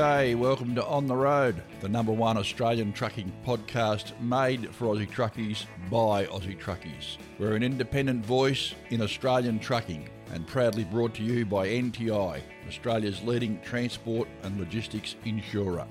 G'day, welcome to On The Road, the number one Australian trucking podcast made for Aussie truckies by Aussie truckies. We're an independent voice in Australian trucking and proudly brought to you by NTI, Australia's leading transport and logistics insurer.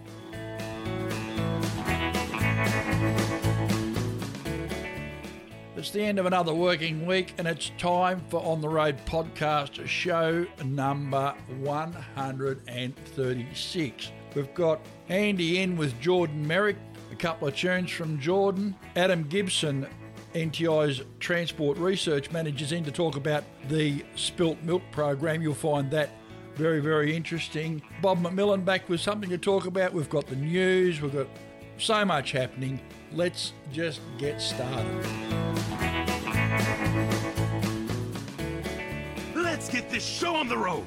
It's the end of another working week and it's time for On The Road podcast show number 136. We've got Andy in with Jordan Merrick, a couple of tunes from Jordan. Adam Gibson, NTI's Transport Research Manager, is in to talk about the Spilt Milk program. You'll find that very, very interesting. Bob McMillan back with something to talk about. We've got the news. We've got so much happening. Let's just get started. Let's get this show on the road.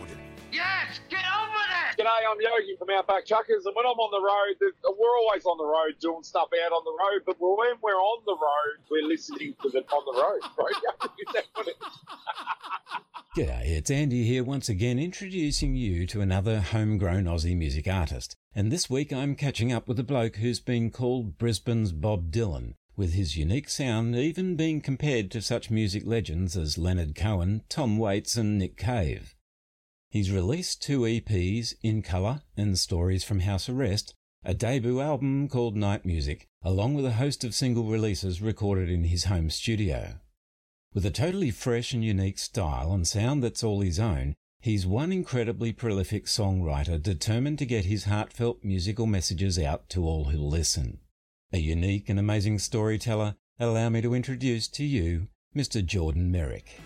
Yes, get over that. G'day, I'm Yogi from Outback Chuckers, and when I'm on the road, we're always on the road doing stuff out on the road, but when we're on the road, we're listening to the On The Road program. G'day, it's Andy here once again, introducing you to another homegrown Aussie music artist. And this week I'm catching up with a bloke who's been called Brisbane's Bob Dylan, with his unique sound even being compared to such music legends as Leonard Cohen, Tom Waits and Nick Cave. He's released two EPs, In Colour and Stories from House Arrest, a debut album called Night Music, along with a host of single releases recorded in his home studio. With a totally fresh and unique style and sound that's all his own, he's one incredibly prolific songwriter determined to get his heartfelt musical messages out to all who listen. A unique and amazing storyteller, allow me to introduce to you Mr. Jordan Merrick.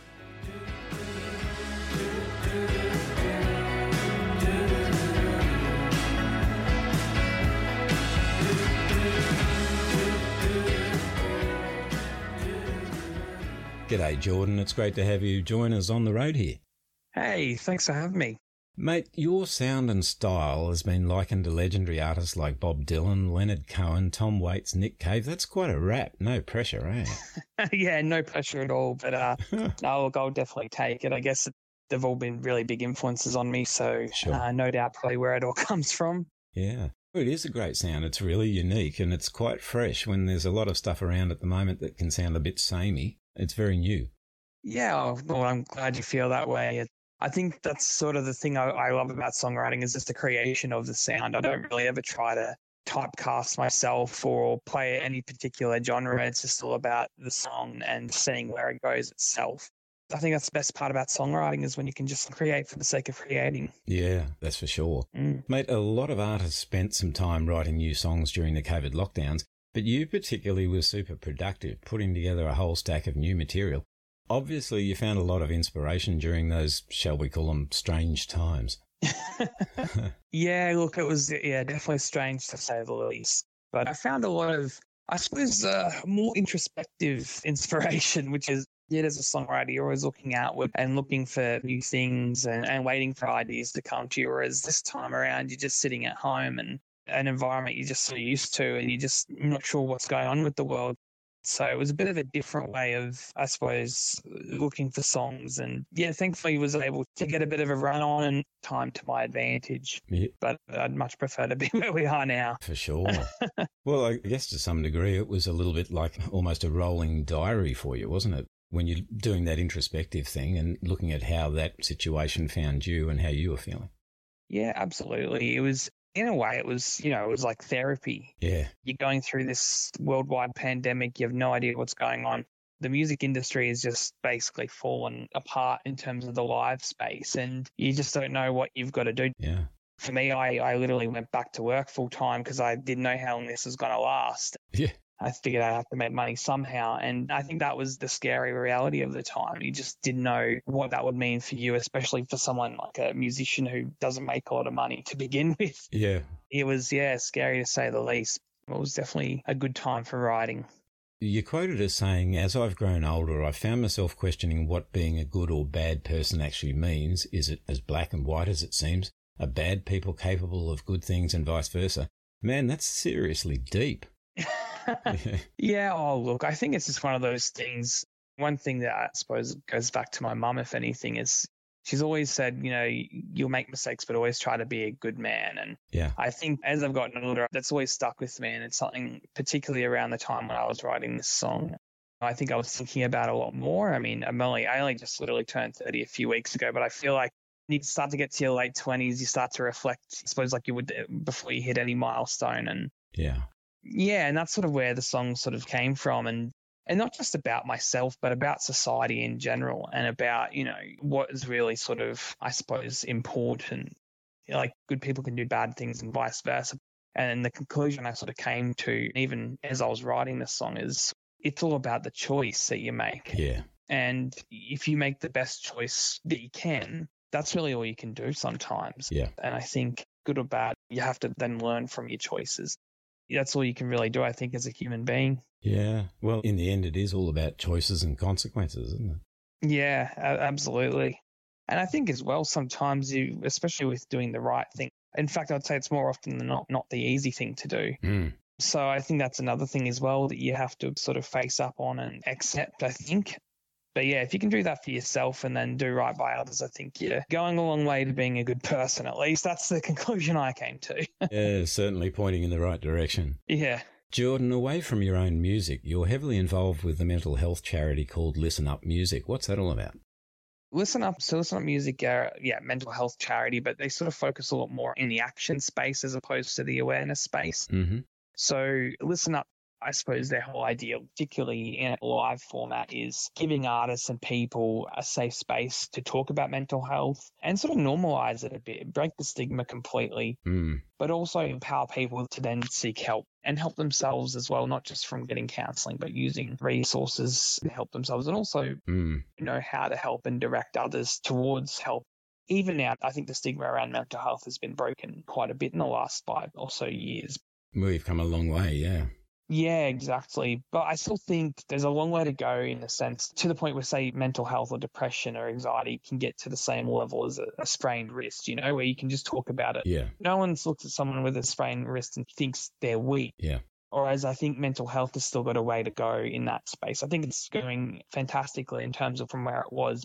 G'day, Jordan. It's great to have you join us on the road here. Hey, thanks for having me. Mate, your sound and style has been likened to legendary artists like Bob Dylan, Leonard Cohen, Tom Waits, Nick Cave. That's quite a rap. No pressure, eh? Yeah, no pressure at all. But no, look, I'll definitely take it. I guess they've all been really big influences on me, so sure. No doubt probably where it all comes from. Yeah. It is a great sound. It's really unique and it's quite fresh when there's a lot of stuff around at the moment that can sound a bit samey. It's very new. Yeah, well, I'm glad you feel that way. I think that's sort of the thing I love about songwriting is just the creation of the sound. I don't really ever try to typecast myself or play any particular genre. It's just all about the song and seeing where it goes itself. I think that's the best part about songwriting is when you can just create for the sake of creating. Yeah, that's for sure. Mm. Mate, a lot of artists spent some time writing new songs during the COVID lockdowns, but you particularly were super productive, putting together a whole stack of new material. Obviously, you found a lot of inspiration during those, shall we call them, strange times. Yeah, look, it was definitely strange to say the least. But I found a lot of, I suppose, more introspective inspiration, which is, as a songwriter, you're always looking outward and looking for new things and waiting for ideas to come to you. Whereas this time around, you're just sitting at home and an environment you're just so used to and you're just not sure what's going on with the world. So it was a bit of a different way of, I suppose, looking for songs. And yeah, thankfully was able to get a bit of a run on and time to my advantage. Yeah. But I'd much prefer to be where we are now. For sure. Well, I guess to some degree it was a little bit like almost a rolling diary for you, wasn't it? When you're doing that introspective thing and looking at how that situation found you and how you were feeling. Yeah, absolutely. It was. In a way, it was like therapy. Yeah. You're going through this worldwide pandemic. You have no idea what's going on. The music industry has just basically fallen apart in terms of the live space, and you just don't know what you've got to do. Yeah. For me, I literally went back to work full time because I didn't know how long this was going to last. Yeah. I figured I'd have to make money somehow. And I think that was the scary reality of the time. You just didn't know what that would mean for you, especially for someone like a musician who doesn't make a lot of money to begin with. Yeah. It was, scary to say the least. It was definitely a good time for writing. You're quoted as saying, as I've grown older, I've found myself questioning what being a good or bad person actually means. Is it as black and white as it seems? Are bad people capable of good things and vice versa? Man, that's seriously deep. Yeah. Oh, look, I think it's just one of those things. One thing that I suppose goes back to my mum, if anything, is she's always said, you know, you'll make mistakes, but always try to be a good man. And yeah, I think as I've gotten older, that's always stuck with me. And it's something particularly around the time when I was writing this song, I think I was thinking about a lot more. I mean, I only just literally turned 30 a few weeks ago, but I feel like you start to get to your late 20s, you start to reflect, I suppose, like you would before you hit any milestone. And yeah, and that's sort of where the song sort of came from. And not just about myself, but about society in general and about, you know, what is really sort of, I suppose, important. You know, like good people can do bad things and vice versa. And the conclusion I sort of came to, even as I was writing this song, is it's all about the choice that you make. Yeah. And if you make the best choice that you can, that's really all you can do sometimes. Yeah. And I think good or bad, you have to then learn from your choices. That's all you can really do, I think, as a human being. Yeah. Well, in the end, it is all about choices and consequences, isn't it? Yeah, absolutely. And I think as well, sometimes you, especially with doing the right thing, in fact, I'd say it's more often than not the easy thing to do. Mm. So I think that's another thing as well that you have to sort of face up on and accept, I think. But yeah, if you can do that for yourself and then do right by others, I think you're going a long way to being a good person. At least that's the conclusion I came to. Yeah, certainly pointing in the right direction. Yeah. Jordan, away from your own music, you're heavily involved with the mental health charity called Listen Up Music. What's that all about? Listen Up Music are, mental health charity, but they sort of focus a lot more in the action space as opposed to the awareness space. Mm-hmm. So Listen Up, I suppose their whole idea, particularly in a live format, is giving artists and people a safe space to talk about mental health and sort of normalize it a bit, break the stigma completely, but also empower people to then seek help and help themselves as well, not just from getting counseling, but using resources to help themselves and also know how to help and direct others towards help. Even now, I think the stigma around mental health has been broken quite a bit in the last 5 or so years. We've come a long way, yeah. Yeah, exactly. But I still think there's a long way to go in a sense, to the point where, say, mental health or depression or anxiety can get to the same level as a sprained wrist, you know, where you can just talk about it. Yeah. No one's looked at someone with a sprained wrist and thinks they're weak. Yeah. Whereas I think mental health has still got a way to go in that space. I think it's going fantastically in terms of from where it was.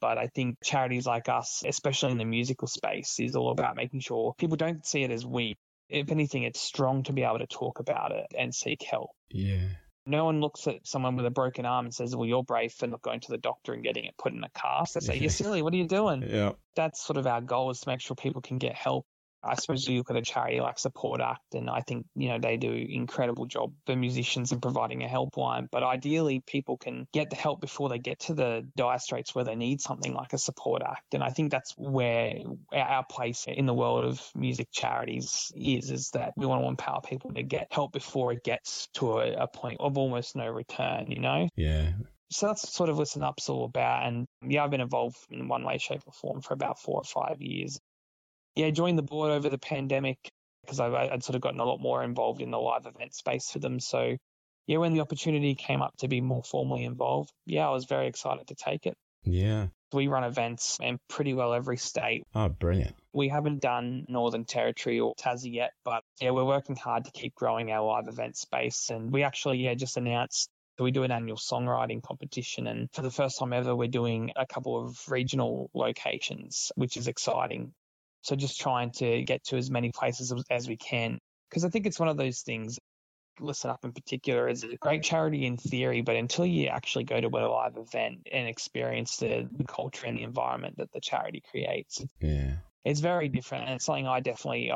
But I think charities like us, especially in the musical space, is all about making sure people don't see it as weak. If anything, it's strong to be able to talk about it and seek help. Yeah. No one looks at someone with a broken arm and says, well, you're brave for not going to the doctor and getting it put in a cast. They say, you're silly. What are you doing? Yeah. That's sort of our goal, is to make sure people can get help. I suppose you look at a charity like Support Act, and I think, you know, they do an incredible job for musicians in providing a helpline. But ideally, people can get the help before they get to the dire straits where they need something like a Support Act. And I think that's where our place in the world of music charities is that we want to empower people to get help before it gets to a point of almost no return, you know? Yeah. So that's sort of Listen Up's all about. And yeah, I've been involved in one way, shape or form for about 4 or 5 years. Yeah, joined the board over the pandemic because I'd sort of gotten a lot more involved in the live event space for them. So, yeah, when the opportunity came up to be more formally involved, yeah, I was very excited to take it. Yeah. We run events in pretty well every state. Oh, brilliant. We haven't done Northern Territory or Tassie yet, but, yeah, we're working hard to keep growing our live event space. And we actually, just announced that we do an annual songwriting competition. And for the first time ever, we're doing a couple of regional locations, which is exciting. So just trying to get to as many places as we can, because I think it's one of those things. Listen Up in particular is a great charity in theory, but until you actually go to a live event and experience the culture and the environment that the charity creates, it's very different. And it's something I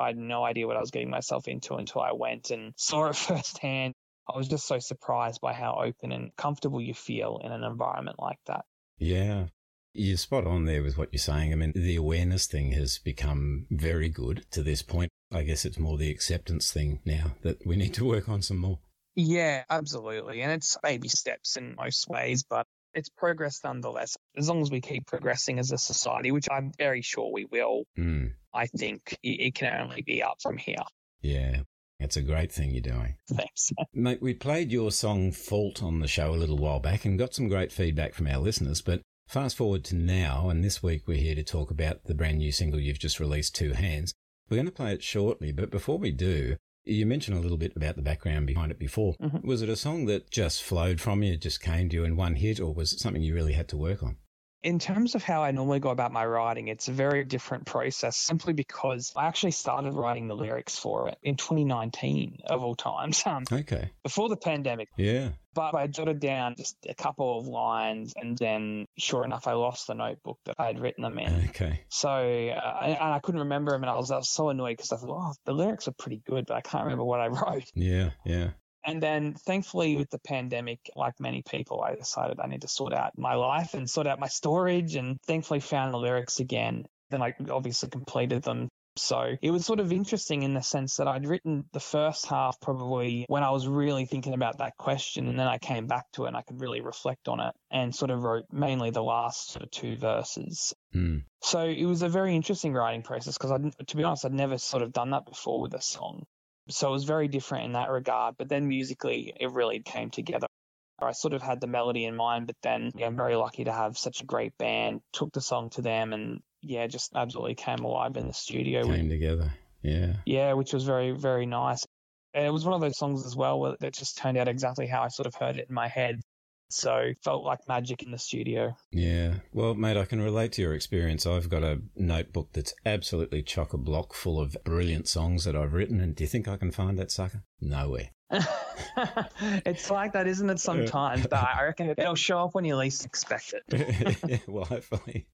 had no idea what I was getting myself into until I went and saw it firsthand. I was just so surprised by how open and comfortable you feel in an environment like that. Yeah. You're spot on there with what you're saying. I mean, the awareness thing has become very good to this point. I guess it's more the acceptance thing now that we need to work on some more. Yeah, absolutely. And it's baby steps in most ways, but it's progress nonetheless. As long as we keep progressing as a society, which I'm very sure we will, I think it can only be up from here. Yeah. It's a great thing you're doing. Thanks. Mate, we played your song Fault on the show a little while back and got some great feedback from our listeners, but fast forward to now, and this week we're here to talk about the brand new single you've just released, Two Hands. We're going to play it shortly, but before we do, you mentioned a little bit about the background behind it before. Mm-hmm. Was it a song that just flowed from you, just came to you in one hit, or was it something you really had to work on? In terms of how I normally go about my writing, it's a very different process simply because I actually started writing the lyrics for it in 2019 of all times. Okay. Before the pandemic. Yeah. But I jotted down just a couple of lines and then, sure enough, I lost the notebook that I had written them in. Okay. So, and I couldn't remember them, and I was so annoyed because I thought, oh, the lyrics are pretty good, but I can't remember what I wrote. Yeah, yeah. And then thankfully with the pandemic, like many people, I decided I need to sort out my life and sort out my storage, and thankfully found the lyrics again. Then I obviously completed them. So it was sort of interesting in the sense that I'd written the first half probably when I was really thinking about that question, and then I came back to it and I could really reflect on it and sort of wrote mainly the last sort of two verses. Mm. So it was a very interesting writing process because, to be honest, I'd never sort of done that before with a song. So it was very different in that regard, but then musically it really came together. I sort of had the melody in mind, but then I'm very lucky to have such a great band, took the song to them, and yeah, just absolutely came alive in the studio. Came together, yeah. Yeah, which was very, very nice. And it was one of those songs as well where that just turned out exactly how I sort of heard it in my head. So felt like magic in the studio. Yeah. Well, mate, I can relate to your experience. I've got a notebook that's absolutely chock-a-block full of brilliant songs that I've written. And do you think I can find that sucker? Nowhere. It's like that, isn't it, sometimes? But I reckon it'll show up when you least expect it. Yeah, well, hopefully.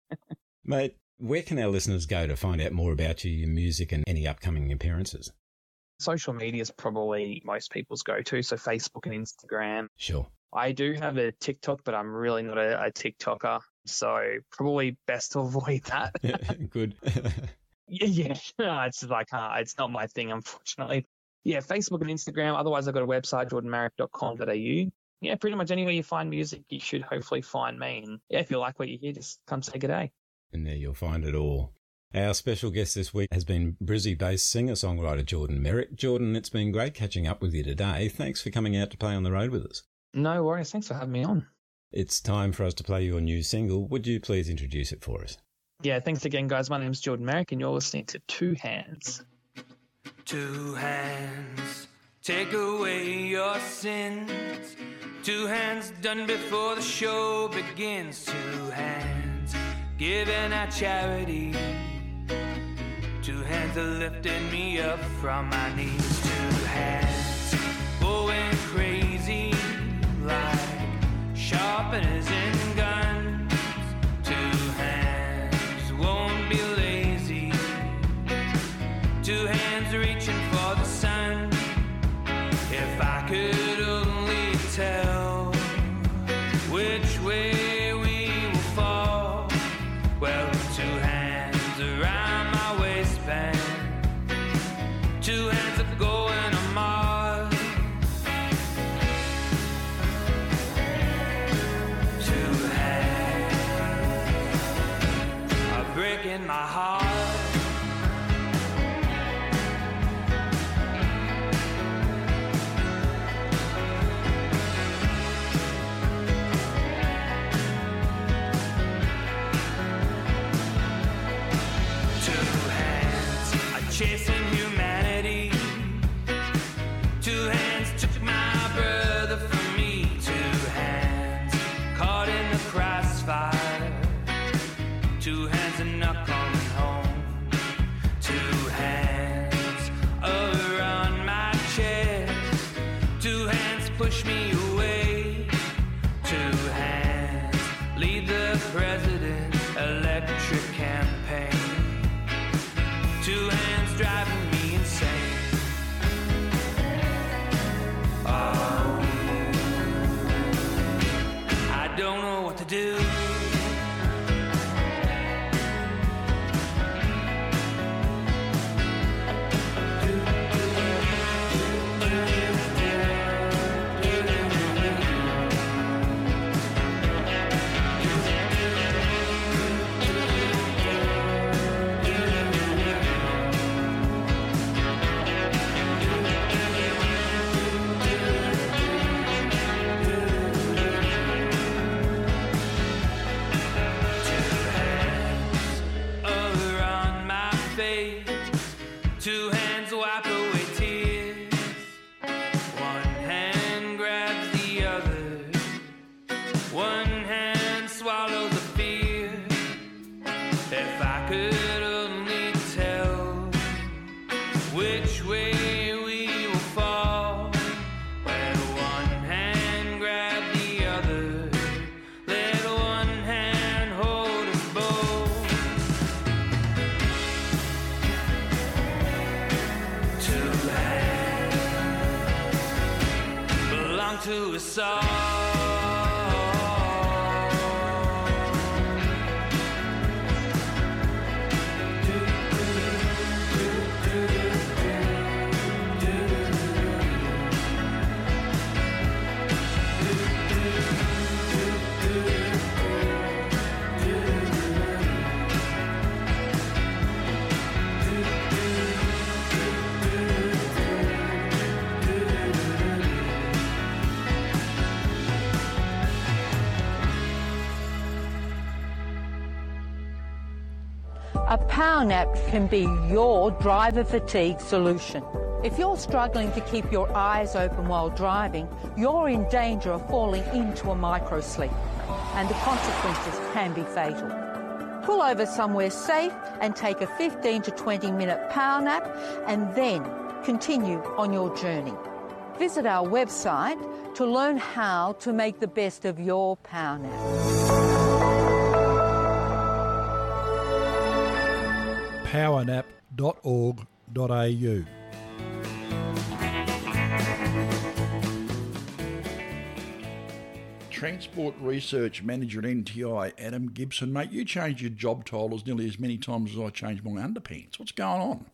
Mate, where can our listeners go to find out more about you, your music, and any upcoming appearances? Social media is probably most people's go-to, so Facebook and Instagram. Sure. I do have a TikTok, but I'm really not a TikToker, so probably best to avoid that. Good. Yeah, no, it's like it's not my thing, unfortunately. Yeah, Facebook and Instagram. Otherwise, I've got a website, jordanmerrick.com.au. Yeah, pretty much anywhere you find music, you should hopefully find me. And yeah, if you like what you hear, just come say good day. And there you'll find it all. Our special guest this week has been Brisbane-based singer-songwriter Jordan Merrick. Jordan, it's been great catching up with you today. Thanks for coming out to play on the road with us. No worries. Thanks for having me on. It's time for us to play your new single. Would you please introduce it for us? Yeah, thanks again, guys. My name's Jordan Merrick, and you're listening to Two Hands. Two hands, take away your sins. Two hands done before the show begins. Two hands, giving out charity. Two hands are lifting me up from my knees. Two hands, going crazy. Like sharpeners in guns, two hands won't be lazy, two hands reaching for the sun. If I could only tell which way we will fall, well, two hands around my waistband, two hands are going on Mars. In my heart, two hands are chasing humanity, two hands took my brother from me, two hands caught in the crossfire, two hands and not coming home, two hands around my chest, two hands push me away, two hands lead the president electric campaign, two hands driving me insane. Oh, I don't know what to do. One hand swallows the fear. A power nap can be your driver fatigue solution. If you're struggling to keep your eyes open while driving, you're in danger of falling into a microsleep, and the consequences can be fatal. Pull over somewhere safe and take a 15 to 20 minute power nap and then continue on your journey. Visit our website to learn how to make the best of your power nap. powernap.org.au Transport Research Manager at NTI, Adam Gibson. Mate, you change your job titles nearly as many times as I change my underpants. What's going on?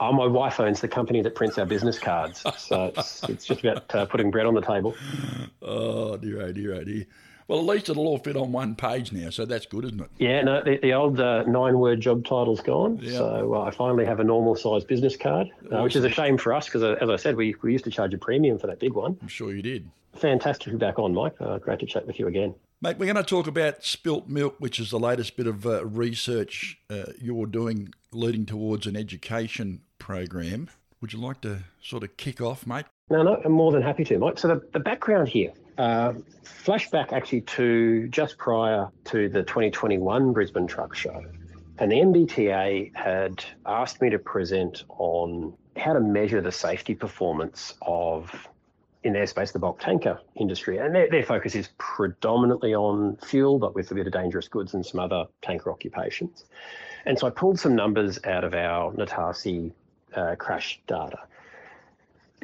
Oh, my wife owns the company that prints our business cards. So it's just about putting bread on the table. Oh, dear, oh, dear, oh, dear. Well, at least it'll all fit on one page now, so that's good, isn't it? Yeah, no, the old nine-word job title's gone, yeah. So I finally have a normal-sized business card, which is a shame for us because, as I said, we used to charge a premium for that big one. I'm sure you did. Fantastic to be back on, Mike. Great to chat with you again. Mate, we're going to talk about spilt milk, which is the latest bit of research you're doing leading towards an education program. Would you like to sort of kick off, mate? No, I'm more than happy to, Mike. So the background here, flashback actually to just prior to the 2021 Brisbane Truck Show, and the MBTA had asked me to present on how to measure the safety performance of, in their space, the bulk tanker industry. And their focus is predominantly on fuel, but with a bit of dangerous goods and some other tanker occupations. And so I pulled some numbers out of our Natasi crash data,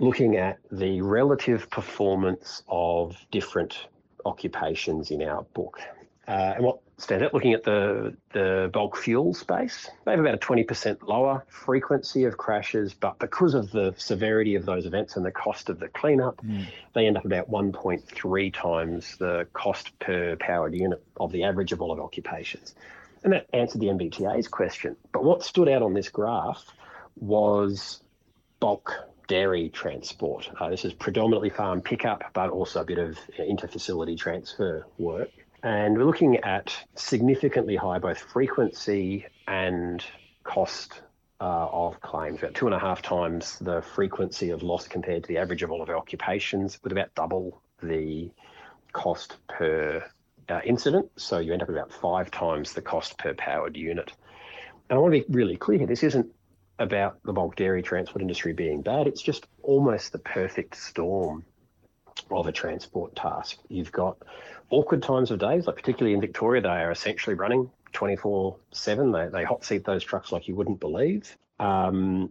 looking at the relative performance of different occupations in our book. And what stands out, looking at the bulk fuel space, they have about a 20% lower frequency of crashes, but because of the severity of those events and the cost of the cleanup, they end up about 1.3 times the cost per powered unit of the average of all of occupations. And that answered the MBTA's question. But what stood out on this graph was bulk dairy transport. This is predominantly farm pickup, but also a bit of interfacility transfer work. And we're looking at significantly high both frequency and cost of claims, about 2.5 times the frequency of loss compared to the average of all of our occupations, with about double the cost per incident. So you end up at about 5 times the cost per powered unit. And I want to be really clear here, this isn't about the bulk dairy transport industry being bad. It's just almost the perfect storm of a transport task. You've got awkward times of days, like particularly in Victoria, they are essentially running 24/7. They hot seat those trucks like you wouldn't believe. Where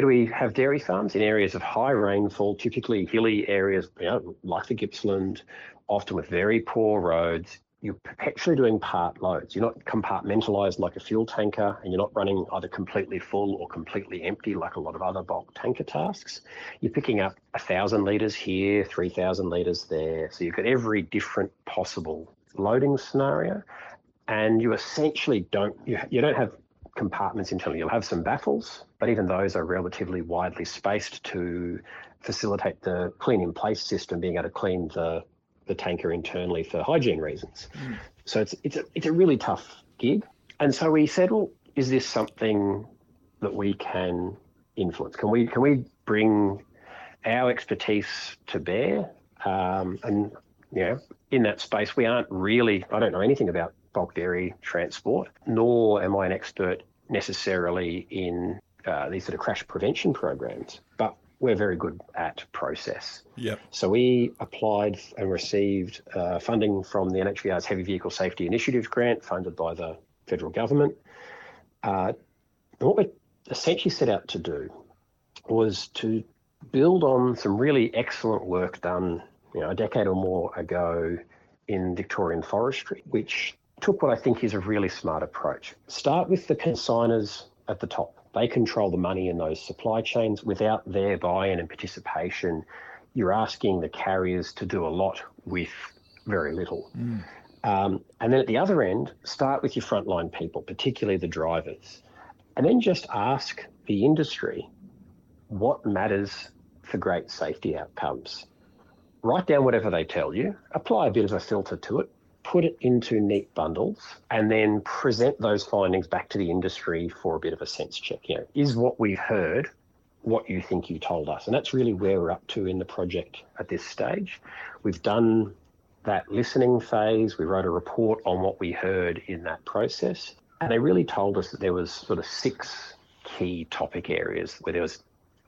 do we have dairy farms? In areas of high rainfall, typically hilly areas, like the Gippsland, often with very poor roads. You're perpetually doing part loads. You're not compartmentalised like a fuel tanker, and you're not running either completely full or completely empty like a lot of other bulk tanker tasks. You're picking up 1,000 litres here, 3,000 litres there. So you've got every different possible loading scenario, and you essentially don't have compartments internally. You'll have some baffles, but even those are relatively widely spaced to facilitate the clean-in-place system, being able to clean the tanker internally for hygiene reasons. So it's a really tough gig. And so we said, well, is this something that we can influence? Can we bring our expertise to bear? In that space, I don't know anything about bulk dairy transport, nor am I an expert necessarily in these sort of crash prevention programs, but we're very good at process. Yep. So we applied and received funding from the NHBR's Heavy Vehicle Safety Initiative grant, funded by the federal government. And what we essentially set out to do was to build on some really excellent work done a decade or more ago in Victorian forestry, which took what I think is a really smart approach. Start with the consignors at the top. They control the money in those supply chains. Without their buy-in and participation, you're asking the carriers to do a lot with very little. And then at the other end, start with your frontline people, particularly the drivers, and then just ask the industry what matters for great safety outcomes. Write down whatever they tell you, apply a bit of a filter to it, put it into neat bundles, and then present those findings back to the industry for a bit of a sense check. You know, is what we've heard what you think you told us? And that's really where we're up to in the project at this stage. We've done that listening phase. We wrote a report on what we heard in that process. And they really told us that there was sort of 6 key topic areas where there was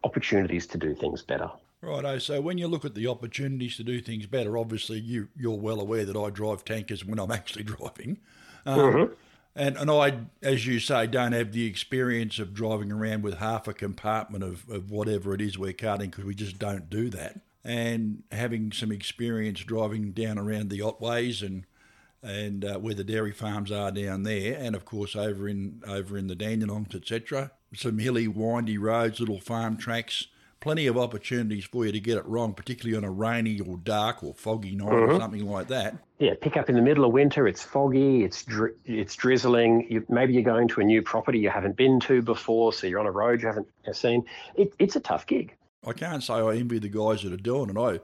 opportunities to do things better. Righto, so when you look at the opportunities to do things better, obviously you're well aware that I drive tankers when I'm actually driving. Mm-hmm. And I, as you say, don't have the experience of driving around with half a compartment of whatever it is we're carting, because we just don't do that. And having some experience driving down around the Otways and where the dairy farms are down there, and of course over in the Dandenongs, etc. Some hilly, windy roads, little farm tracks, plenty of opportunities for you to get it wrong, particularly on a rainy or dark or foggy night, mm-hmm. or something like that. Yeah, pick up in the middle of winter, it's foggy, it's drizzling. Maybe you're going to a new property you haven't been to before, so you're on a road you haven't seen. It's a tough gig. I can't say I envy the guys that are doing it.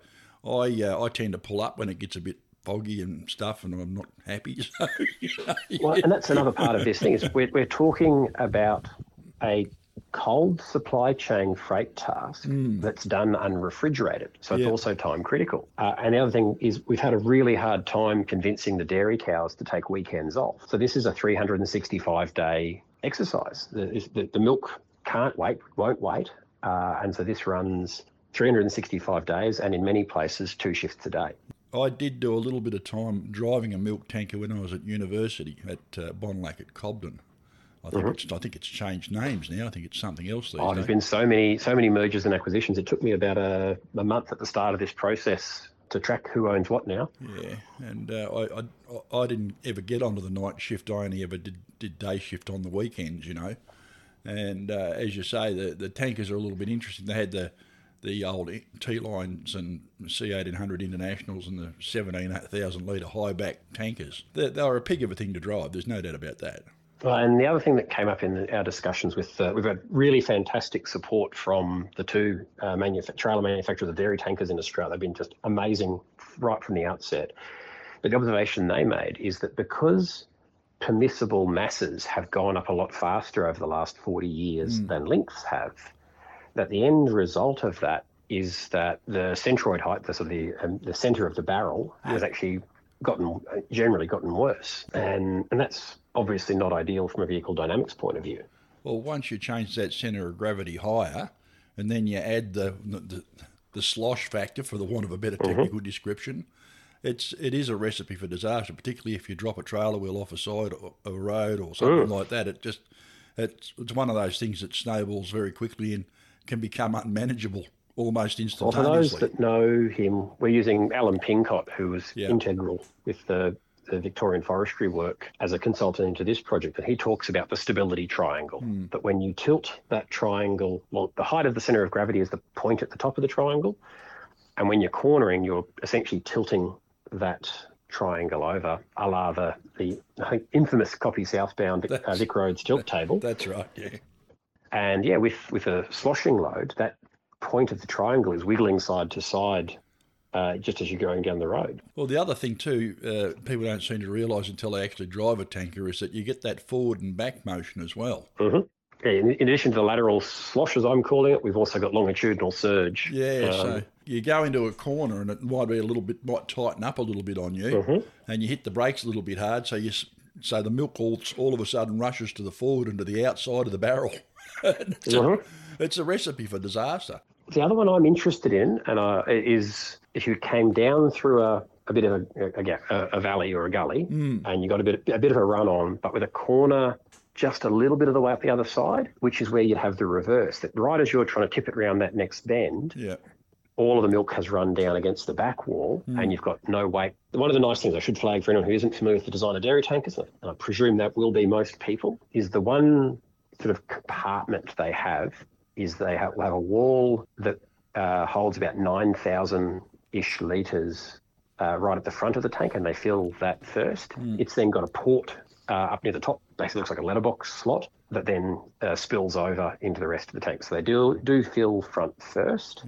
I tend to pull up when it gets a bit foggy and stuff, and I'm not happy. So, you know, yeah. Well, and that's another part of this thing is we're talking about a cold supply chain freight task that's done unrefrigerated, so it's also time critical. And the other thing is we've had a really hard time convincing the dairy cows to take weekends off. So this is a 365-day exercise. The milk can't wait, won't wait, and so this runs 365 days, and in many places 2 shifts a day. I did do a little bit of time driving a milk tanker when I was at university at Bonlac at Cobden. I think it's changed names now. I think it's something else. There's been so many mergers and acquisitions. It took me about a month at the start of this process to track who owns what now. Yeah, and I didn't ever get onto the night shift. I only ever did day shift on the weekends, you know. And as you say, the tankers are a little bit interesting. They had the old T-lines and C1800 Internationals and the 17,000 litre high-back tankers. They were a pig of a thing to drive. There's no doubt about that. Well, and the other thing that came up in our discussions with, we've had really fantastic support from the 2 trailer manufacturers of dairy tankers in Australia. They've been just amazing right from the outset. But the observation they made is that because permissible masses have gone up a lot faster over the last 40 years than lengths have, that the end result of that is that the centroid height, the centre of the barrel, has actually generally gotten worse. And that's obviously not ideal from a vehicle dynamics point of view. Well, once you change that centre of gravity higher, and then you add the slosh factor, for the want of a better technical description, it is a recipe for disaster, particularly if you drop a trailer wheel off a side of a road or something like that. It's one of those things that snowballs very quickly and can become unmanageable almost instantaneously. Well, for those that know him, we're using Alan Pinkott, who was integral with the Victorian forestry work as a consultant into this project, and he talks about the stability triangle, that when you tilt that triangle, well, the height of the centre of gravity is the point at the top of the triangle, and when you're cornering, you're essentially tilting that triangle over, a la the infamous copy southbound Vic Roads tilt table. That's right, yeah. And yeah, with a sloshing load, that point of the triangle is wiggling side to side just as you're going down the road. Well, the other thing too, people don't seem to realise until they actually drive a tanker, is that you get that forward and back motion as well. Mm-hmm. Yeah, in addition to the lateral slosh, as I'm calling it, we've also got longitudinal surge. Yeah, so you go into a corner and it might be might tighten up a little bit on you, and you hit the brakes a little bit hard, so the milk all of a sudden rushes to the forward and to the outside of the barrel. It's a recipe for disaster. The other one I'm interested in is if you came down through a bit of a valley or a gully and you got a bit of a run on, but with a corner just a little bit of the way up the other side, which is where you'd have the reverse, that right as you're trying to tip it around that next bend, all of the milk has run down against the back wall and you've got no weight. One of the nice things I should flag for anyone who isn't familiar with the design of dairy tankers, and I presume that will be most people, is the one sort of compartment they have is they have a wall that holds about 9,000-ish litres right at the front of the tank, and they fill that first. It's then got a port up near the top, basically looks like a letterbox slot, that then spills over into the rest of the tank. So they do fill front first,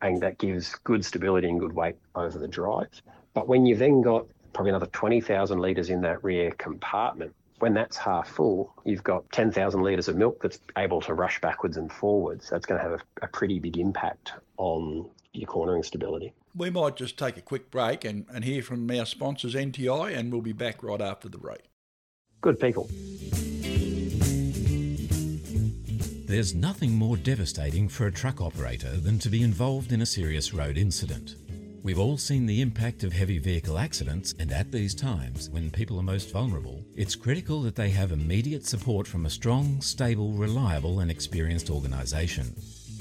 and that gives good stability and good weight over the drive. But when you've then got probably another 20,000 litres in that rear compartment. When that's half full, you've got 10,000 litres of milk that's able to rush backwards and forwards. That's going to have a pretty big impact on your cornering stability. We might just take a quick break and hear from our sponsors, NTI, and we'll be back right after the break. Good people. There's nothing more devastating for a truck operator than to be involved in a serious road incident. We've all seen the impact of heavy vehicle accidents, and at these times, when people are most vulnerable, it's critical that they have immediate support from a strong, stable, reliable and experienced organisation.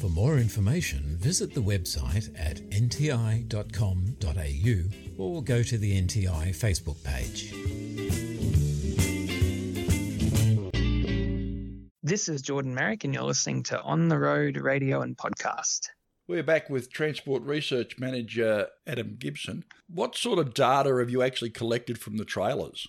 For more information, visit the website at nti.com.au or go to the NTI Facebook page. This is Jordan Merrick and you're listening to On the Road Radio and Podcast. We're back with Transport Research Manager Adam Gibson. What sort of data have you actually collected from the trailers?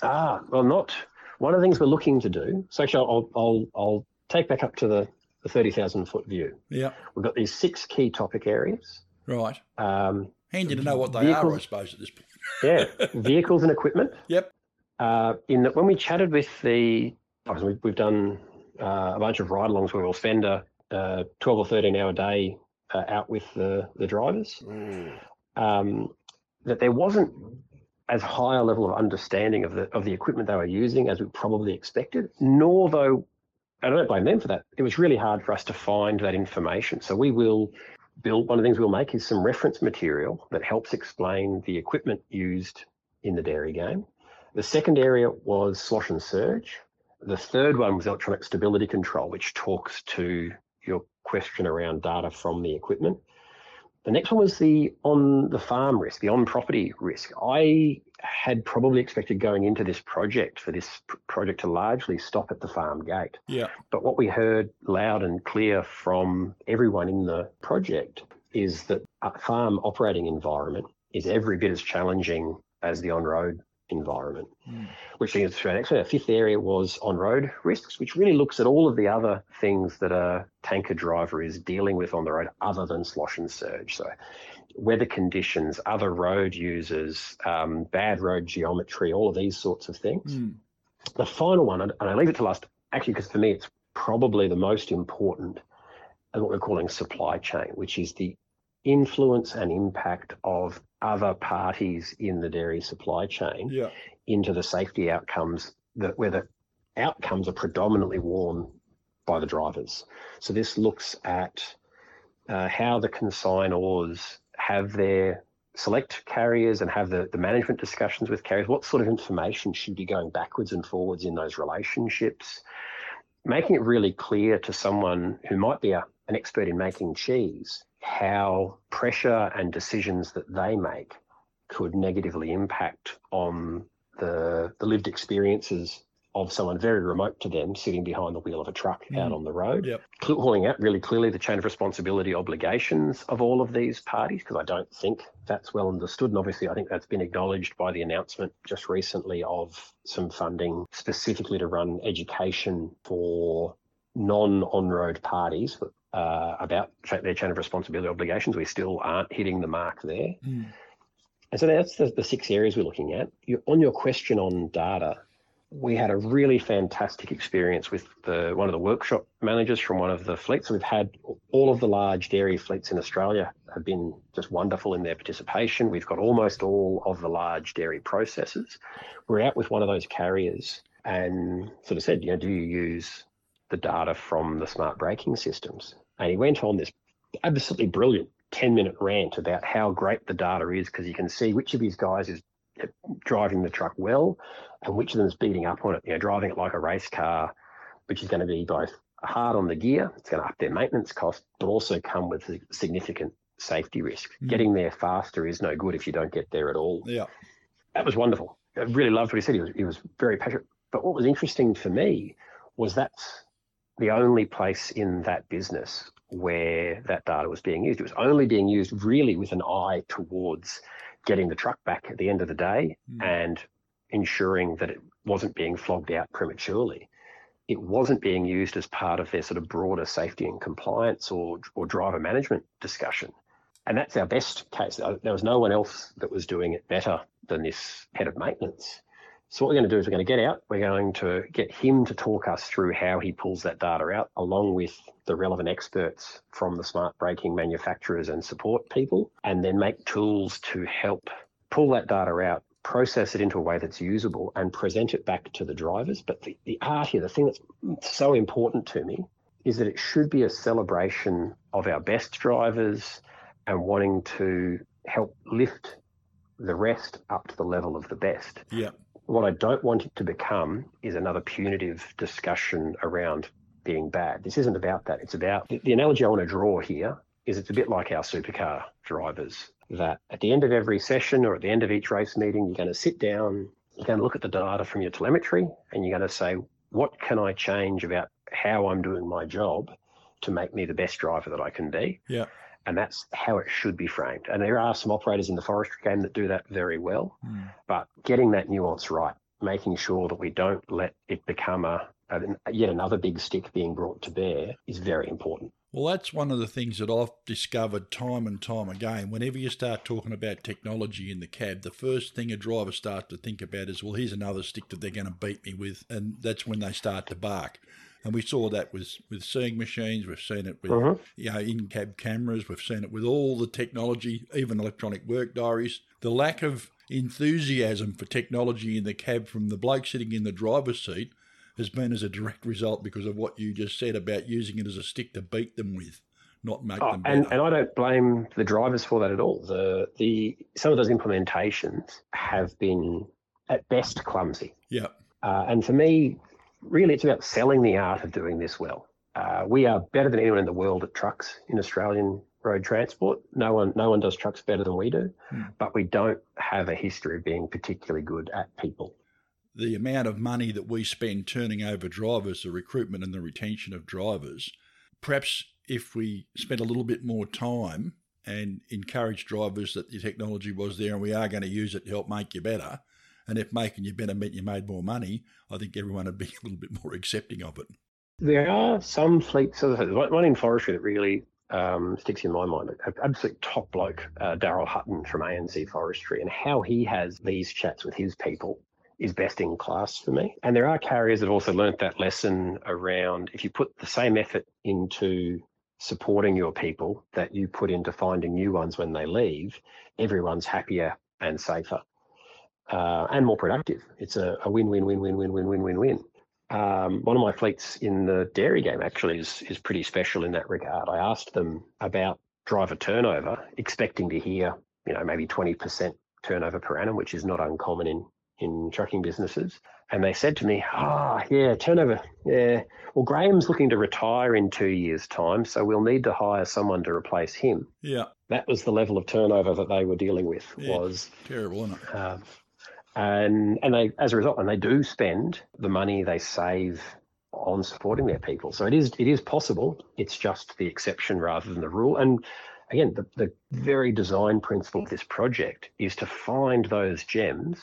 One of the things we're looking to do, so actually I'll take back up to the 30,000-foot view. Yeah. We've got these 6 key topic areas. Right. Handy to know what they vehicles, are, I suppose, at this point. Yeah. Vehicles and equipment. Yep. In that when we chatted with we've done a bunch of ride-alongs where we'll spend a 12 or 13-hour day out with the drivers, that there wasn't as high a level of understanding of the equipment they were using as we probably expected, nor though, and I don't blame them for that. It was really hard for us to find that information. So we will build, one of the things we'll make is some reference material that helps explain the equipment used in the dairy game. The second area was slosh and surge. The third one was electronic stability control, which talks to your question around data from the equipment. The next one was the on-the-farm risk, the on-property risk. I had probably expected going into this project for this project to largely stop at the farm gate. Yeah. But what we heard loud and clear from everyone in the project is that a farm operating environment is every bit as challenging as the on-road environment, which leads us to our next one. Our fifth area was on-road risks, which really looks at all of the other things that a tanker driver is dealing with on the road other than slosh and surge. So weather conditions, other road users, bad road geometry, all of these sorts of things. The final one, and I leave it to last, actually, because for me it's probably the most important, and what we're calling supply chain, which is the influence and impact of other parties in the dairy supply chain into the safety outcomes, that where the outcomes are predominantly worn by the drivers. So this looks at how the consignors have their select carriers and have the management discussions with carriers. What sort of information should be going backwards and forwards in those relationships? Making it really clear to someone who might be an expert in making cheese how pressure and decisions that they make could negatively impact on the lived experiences of someone very remote to them sitting behind the wheel of a truck out on the road. Yep. Calling out really clearly the chain of responsibility obligations of all of these parties, because I don't think that's well understood. And obviously I think that's been acknowledged by the announcement just recently of some funding specifically to run education for non-on-road parties about their chain of responsibility obligations. We still aren't hitting the mark there. And so that's the 6 areas we're looking at. On your question on data, we had a really fantastic experience with one of the workshop managers from one of the fleets. So we've had all of the large dairy fleets in Australia have been just wonderful in their participation. We've got almost all of the large dairy processors. We're out with one of those carriers and sort of said, do you use the data from the smart braking systems? And he went on this absolutely brilliant 10-minute rant about how great the data is, because you can see which of these guys is driving the truck well and which of them is beating up on it, driving it like a race car, which is going to be both hard on the gear, it's going to up their maintenance cost, but also come with a significant safety risk. Getting there faster is no good if you don't get there at all. Yeah, that was wonderful. I really loved what he said. He was very passionate. But what was interesting for me was that's the only place in that business where that data was being used. It was only being used really with an eye towards getting the truck back at the end of the day and ensuring that it wasn't being flogged out prematurely. It wasn't being used as part of their sort of broader safety and compliance or driver management discussion. And that's our best case. There was no one else that was doing it better than this head of maintenance. So what we're going to do is we're going to get out, we're going to get him to talk us through how he pulls that data out, along with the relevant experts from the smart braking manufacturers and support people, and then make tools to help pull that data out, process it into a way that's usable, and present it back to the drivers. But the art here, the thing that's so important to me, is that it should be a celebration of our best drivers and wanting to help lift the rest up to the level of the best. Yeah. What I don't want it to become is another punitive discussion around being bad. This isn't about that. It's about the analogy I want to draw here is it's a bit like our supercar drivers, that at the end of every session or at the end of each race meeting, you're going to sit down, you're going to look at the data from your telemetry, and you're going to say, what can I change about how I'm doing my job to make me the best driver that I can be? Yeah. And that's how it should be framed. And there are some operators in the forestry game that do that very well. Mm. But getting that nuance right, making sure that we don't let it become a yet another big stick being brought to bear, is very important. Well, that's one of the things that I've discovered time and time again. Whenever you start talking about technology in the cab, the first thing a driver starts to think about is, well, here's another stick that they're going to beat me with. And that's when they start to bark. And we saw that with seeing machines, we've seen it with you know, in-cab cameras, we've seen it with all the technology, even electronic work diaries. The lack of enthusiasm for technology in the cab from the bloke sitting in the driver's seat has been as a direct result because of what you just said about using it as a stick to beat them with, not make them better. And I don't blame the drivers for that at all. Some of those implementations have been, at best, clumsy. Yeah. And for me, really, it's about selling the art of doing this well. We are better than anyone in the world at trucks in Australian road transport. No one does trucks better than we do, but we don't have a history of being particularly good at people. The amount of money that we spend turning over drivers, the recruitment and the retention of drivers, perhaps if we spent a little bit more time and encouraged drivers that the technology was there and we are going to use it to help make you better, and if making you better meant you made more money, I think everyone would be a little bit more accepting of it. There are some fleets, one in forestry that really sticks in my mind, an absolute top bloke, Daryl Hutton from ANC Forestry, and how he has these chats with his people is best in class for me. And there are carriers that have also learnt that lesson around, if you put the same effort into supporting your people that you put into finding new ones when they leave, everyone's happier and safer. And more productive. It's a win-win-win-win-win-win-win-win-win. One of my fleets in the dairy game actually is pretty special in that regard. I asked them about driver turnover, expecting to hear, you know, maybe 20% turnover per annum, which is not uncommon in trucking businesses. And they said to me, turnover, yeah. Well, Graham's looking to retire in 2 years' time, so we'll need to hire someone to replace him. Yeah. That was the level of turnover that they were dealing with. Yeah, was terrible, isn't it? And they, as a result, and they do spend the money they save on supporting their people. So it is possible. It's just the exception rather than the rule. And again, the very design principle of this project is to find those gems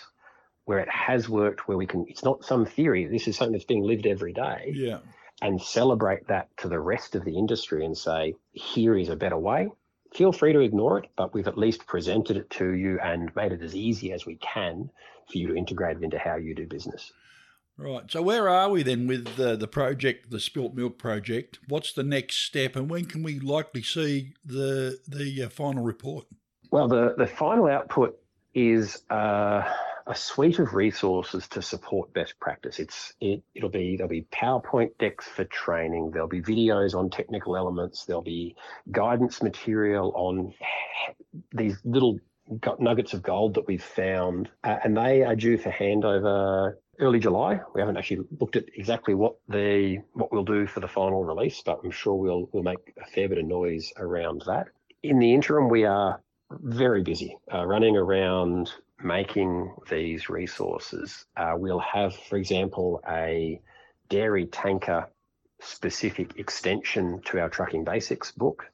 where it has worked, where we can. It's not some theory. This is something that's being lived every day. Yeah. And celebrate that to the rest of the industry and say, here is a better way. Feel free to ignore it, but we've at least presented it to you and made it as easy as we can for you to integrate it into how you do business. Right. So where are we then with the project, the Spilt Milk project? What's the next step, and when can we likely see the final report? Well, the final output is a suite of resources to support best practice. There'll be PowerPoint decks for training. There'll be videos on technical elements. There'll be guidance material on these little nuggets of gold that we've found. And they are due for handover early July. We haven't actually looked at exactly what we'll do for the final release, but I'm sure we'll make a fair bit of noise around that. In the interim, we are very busy running around making these resources, we'll have, for example, a dairy tanker specific extension to our Trucking Basics book.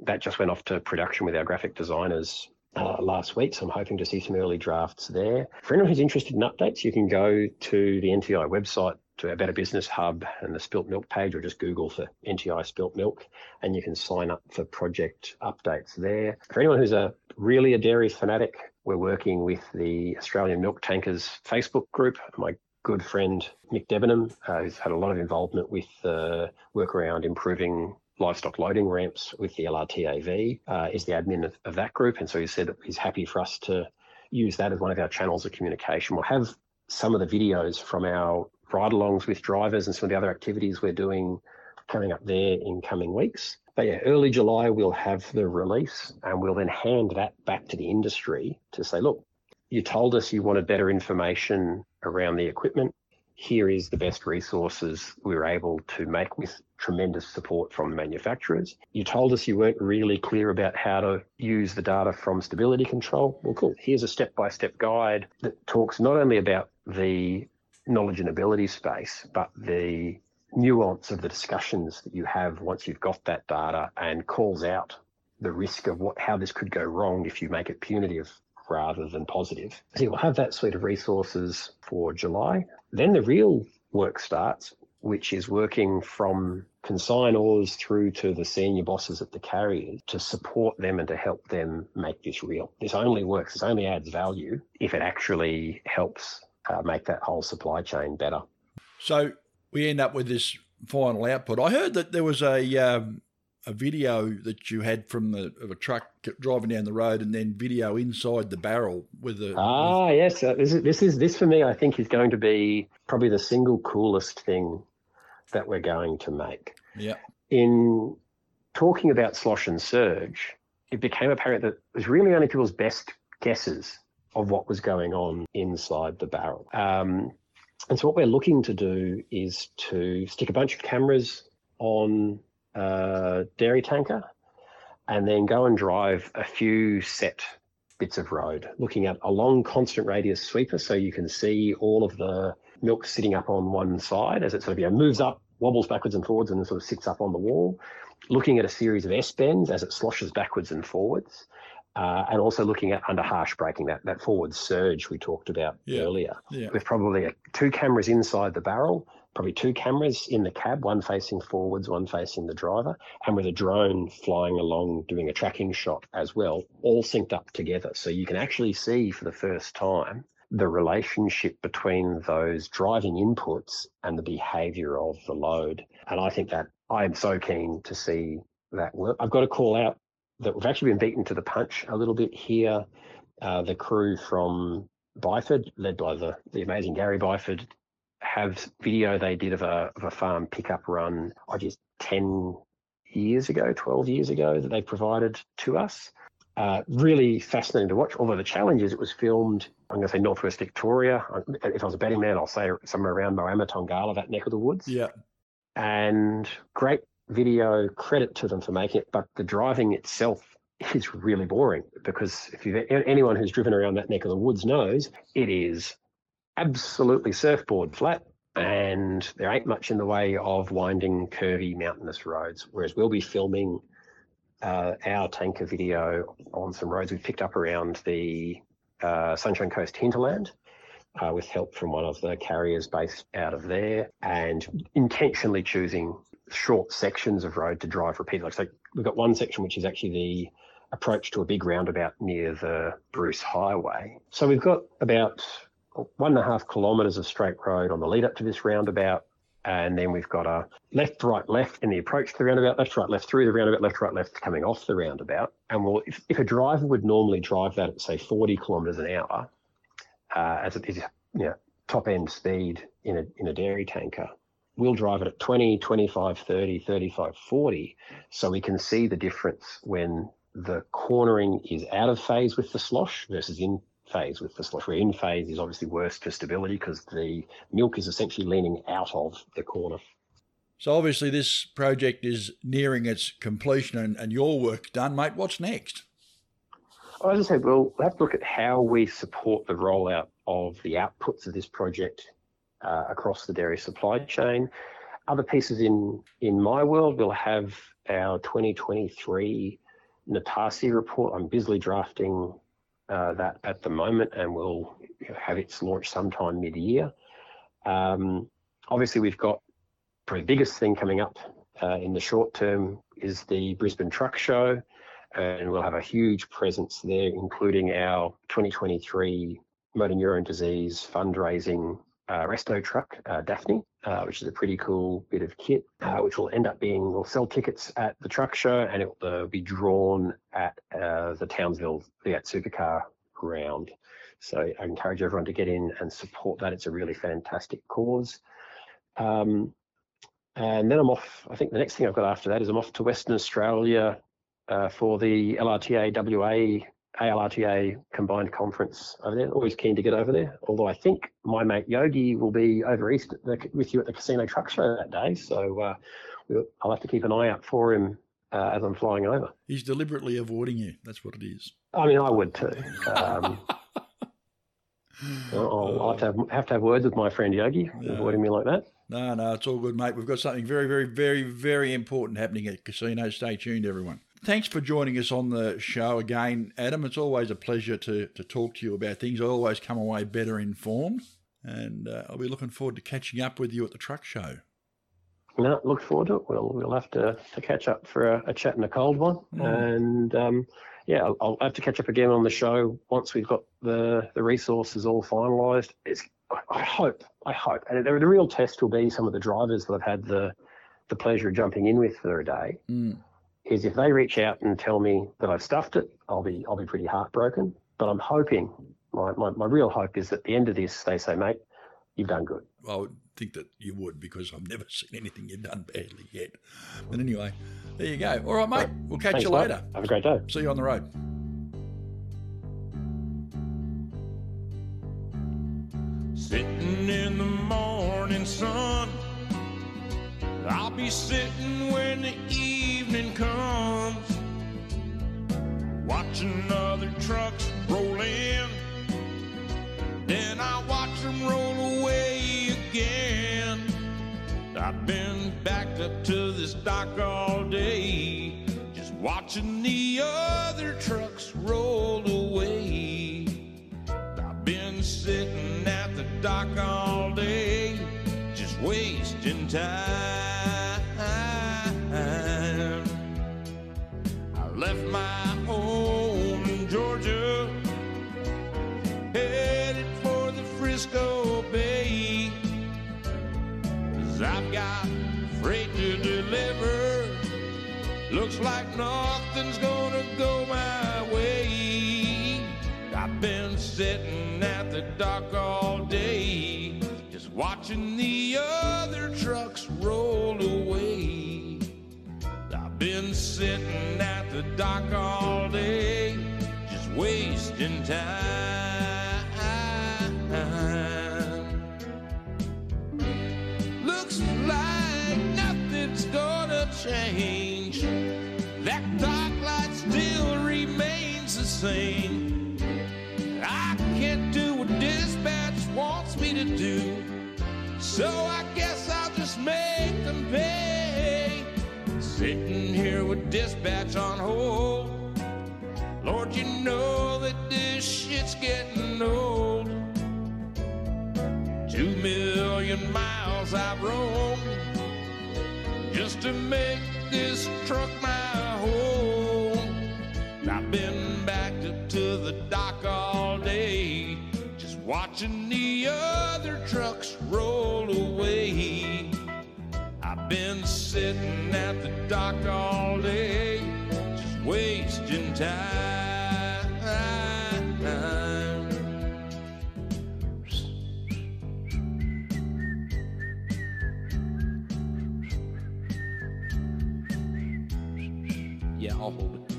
That just went off to production with our graphic designers last week, so I'm hoping to see some early drafts there. For anyone who's interested in updates, you can go to the NTI website, to our Better Business Hub and the Spilt Milk page, or just Google for NTI Spilt Milk, and you can sign up for project updates there. For anyone who's really a dairy fanatic, we're working with the Australian Milk Tankers Facebook group. My good friend Mick Debenham, who's had a lot of involvement with work around improving livestock loading ramps with the LRTAV, is the admin of that group. And so he said that he's happy for us to use that as one of our channels of communication. We'll have some of the videos from our ride-alongs with drivers and some of the other activities we're doing coming up there in coming weeks. But yeah, early July, we'll have the release, and we'll then hand that back to the industry to say, look, you told us you wanted better information around the equipment. Here is the best resources we were able to make with tremendous support from the manufacturers. You told us you weren't really clear about how to use the data from stability control. Well, cool. Here's a step-by-step guide that talks not only about the knowledge and ability space, but the nuance of the discussions that you have once you've got that data, and calls out the risk of how this could go wrong if you make it punitive rather than positive. So you'll have that suite of resources for July. Then the real work starts, which is working from consignors through to the senior bosses at the carriers to support them and to help them make this real. This only works, this only adds value if it actually helps make that whole supply chain better. So we end up with this final output. I heard that there was a video that you had from of a truck driving down the road, and then video inside the barrel with the... Yes. This for me, I think, is going to be probably the single coolest thing that we're going to make. Yeah. In talking about slosh and surge, it became apparent that it was really only people's best guesses of what was going on inside the barrel. And so what we're looking to do is to stick a bunch of cameras on dairy tanker, and then go and drive a few set bits of road, looking at a long constant radius sweeper, so you can see all of the milk sitting up on one side as it sort of moves up, wobbles backwards and forwards, and then sort of sits up on the wall, looking at a series of S-bends as it sloshes backwards and forwards, and also looking at under harsh braking, that forward surge we talked about earlier. Yeah. With probably two cameras inside the barrel, probably two cameras in the cab, one facing forwards, one facing the driver, and with a drone flying along doing a tracking shot as well, all synced up together. So you can actually see for the first time the relationship between those driving inputs and the behaviour of the load. And I think that I am so keen to see that work. I've got to call out that we've actually been beaten to the punch a little bit here. The crew from Byford, led by the amazing Gary Byford, have video they did of a farm pickup run, I guess 12 years ago, that they provided to us. Really fascinating to watch, although the challenge is it was filmed, I'm going to say Northwest Victoria. If I was a betting man, I'll say somewhere around Moama, Tongala, that neck of the woods. Yeah. And great video, credit to them for making it, but the driving itself is really boring, because if anyone who's driven around that neck of the woods knows, it is absolutely surfboard flat, and there ain't much in the way of winding, curvy, mountainous roads, whereas we'll be filming our tanker video on some roads we've picked up around the Sunshine Coast hinterland, with help from one of the carriers based out of there, and intentionally choosing short sections of road to drive repeatedly. So we've got one section which is actually the approach to a big roundabout near the Bruce Highway. So we've got about 1.5 kilometres of straight road on the lead up to this roundabout, and then we've got a left, right, left in the approach to the roundabout, left, right, left through the roundabout, left, right, left coming off the roundabout. And well, if a driver would normally drive that at say 40 kilometres an hour, as it is, top end speed in a dairy tanker, we'll drive it at 20, 25, 30, 35, 40, so we can see the difference when the cornering is out of phase with the slosh versus in phase with the slosh. Where in phase is obviously worse for stability, because the milk is essentially leaning out of the corner. So obviously this project is nearing its completion and your work done, mate. What's next? I just said, well, we'll have to look at how we support the rollout of the outputs of this project across the dairy supply chain. Other pieces in my world, we'll have our 2023 Natasi report. I'm busily drafting that at the moment, and we'll have its launch sometime mid-year. Obviously, we've got probably the biggest thing coming up in the short term is the Brisbane Truck Show, and we'll have a huge presence there, including our 2023 motor neurone disease fundraising resto truck, Daphne, which is a pretty cool bit of kit, which will end up being, we'll sell tickets at the truck show, and it will be drawn at the Townsville V8 Supercar round. So I encourage everyone to get in and support that. It's a really fantastic cause. And then I'm off, I think the next thing I've got after that is I'm off to Western Australia for the LRTA WA, ALRTA combined conference over there. Always keen to get over there. Although I think my mate Yogi will be over east with you at the Casino Truck Show that day. So I'll have to keep an eye out for him as I'm flying over. He's deliberately avoiding you. That's what it is. I mean, I would too. I'll have to have words with my friend Yogi, avoiding me like that. No, it's all good, mate. We've got something very, very, very, very important happening at Casino. Stay tuned, everyone. Thanks for joining us on the show again, Adam. It's always a pleasure to talk to you about things. I always come away better informed, and I'll be looking forward to catching up with you at the truck show. No, look forward to it. We'll have to catch up for a chat and a cold one. Mm. And I'll have to catch up again on the show once we've got the resources all finalised. I hope. And the real test will be some of the drivers that I've had the pleasure of jumping in with for a day. Mm. Is if they reach out and tell me that I've stuffed it, I'll be pretty heartbroken. But I'm hoping, my real hope is that at the end of this, they say, mate, you've done good. I would think that you would, because I've never seen anything you've done badly yet. But anyway, there you go. All right, mate, we'll catch you later. Mate. Have a great day. See you on the road. Sitting in the morning sun, I'll be sitting when the evening comes, watching other trucks roll in, then I watch them roll away again. I've been backed up to this dock all day, just watching the other trucks roll away. I've been sitting at the dock all day, just wasting time. Left my home in Georgia, headed for the Frisco Bay, 'cause I've got freight to deliver. Looks like nothing's gonna go my way. I've been sitting at the dock all day, just watching the other trucks roll away. Been sitting at the dock all day, just wasting time. Looks like nothing's gonna change. That dock light still remains the same. I can't do what dispatch wants me to do, so I guess I'll just make them pay. Sitting here with dispatch on hold, Lord, you know that this shit's getting old. 2 million miles I've roamed just to make this truck my home. I've been backed up to the dock all day, just watching the other trucks roll away. I've been sitting at the dock all day, just wasting time. Yeah, I'll hold it.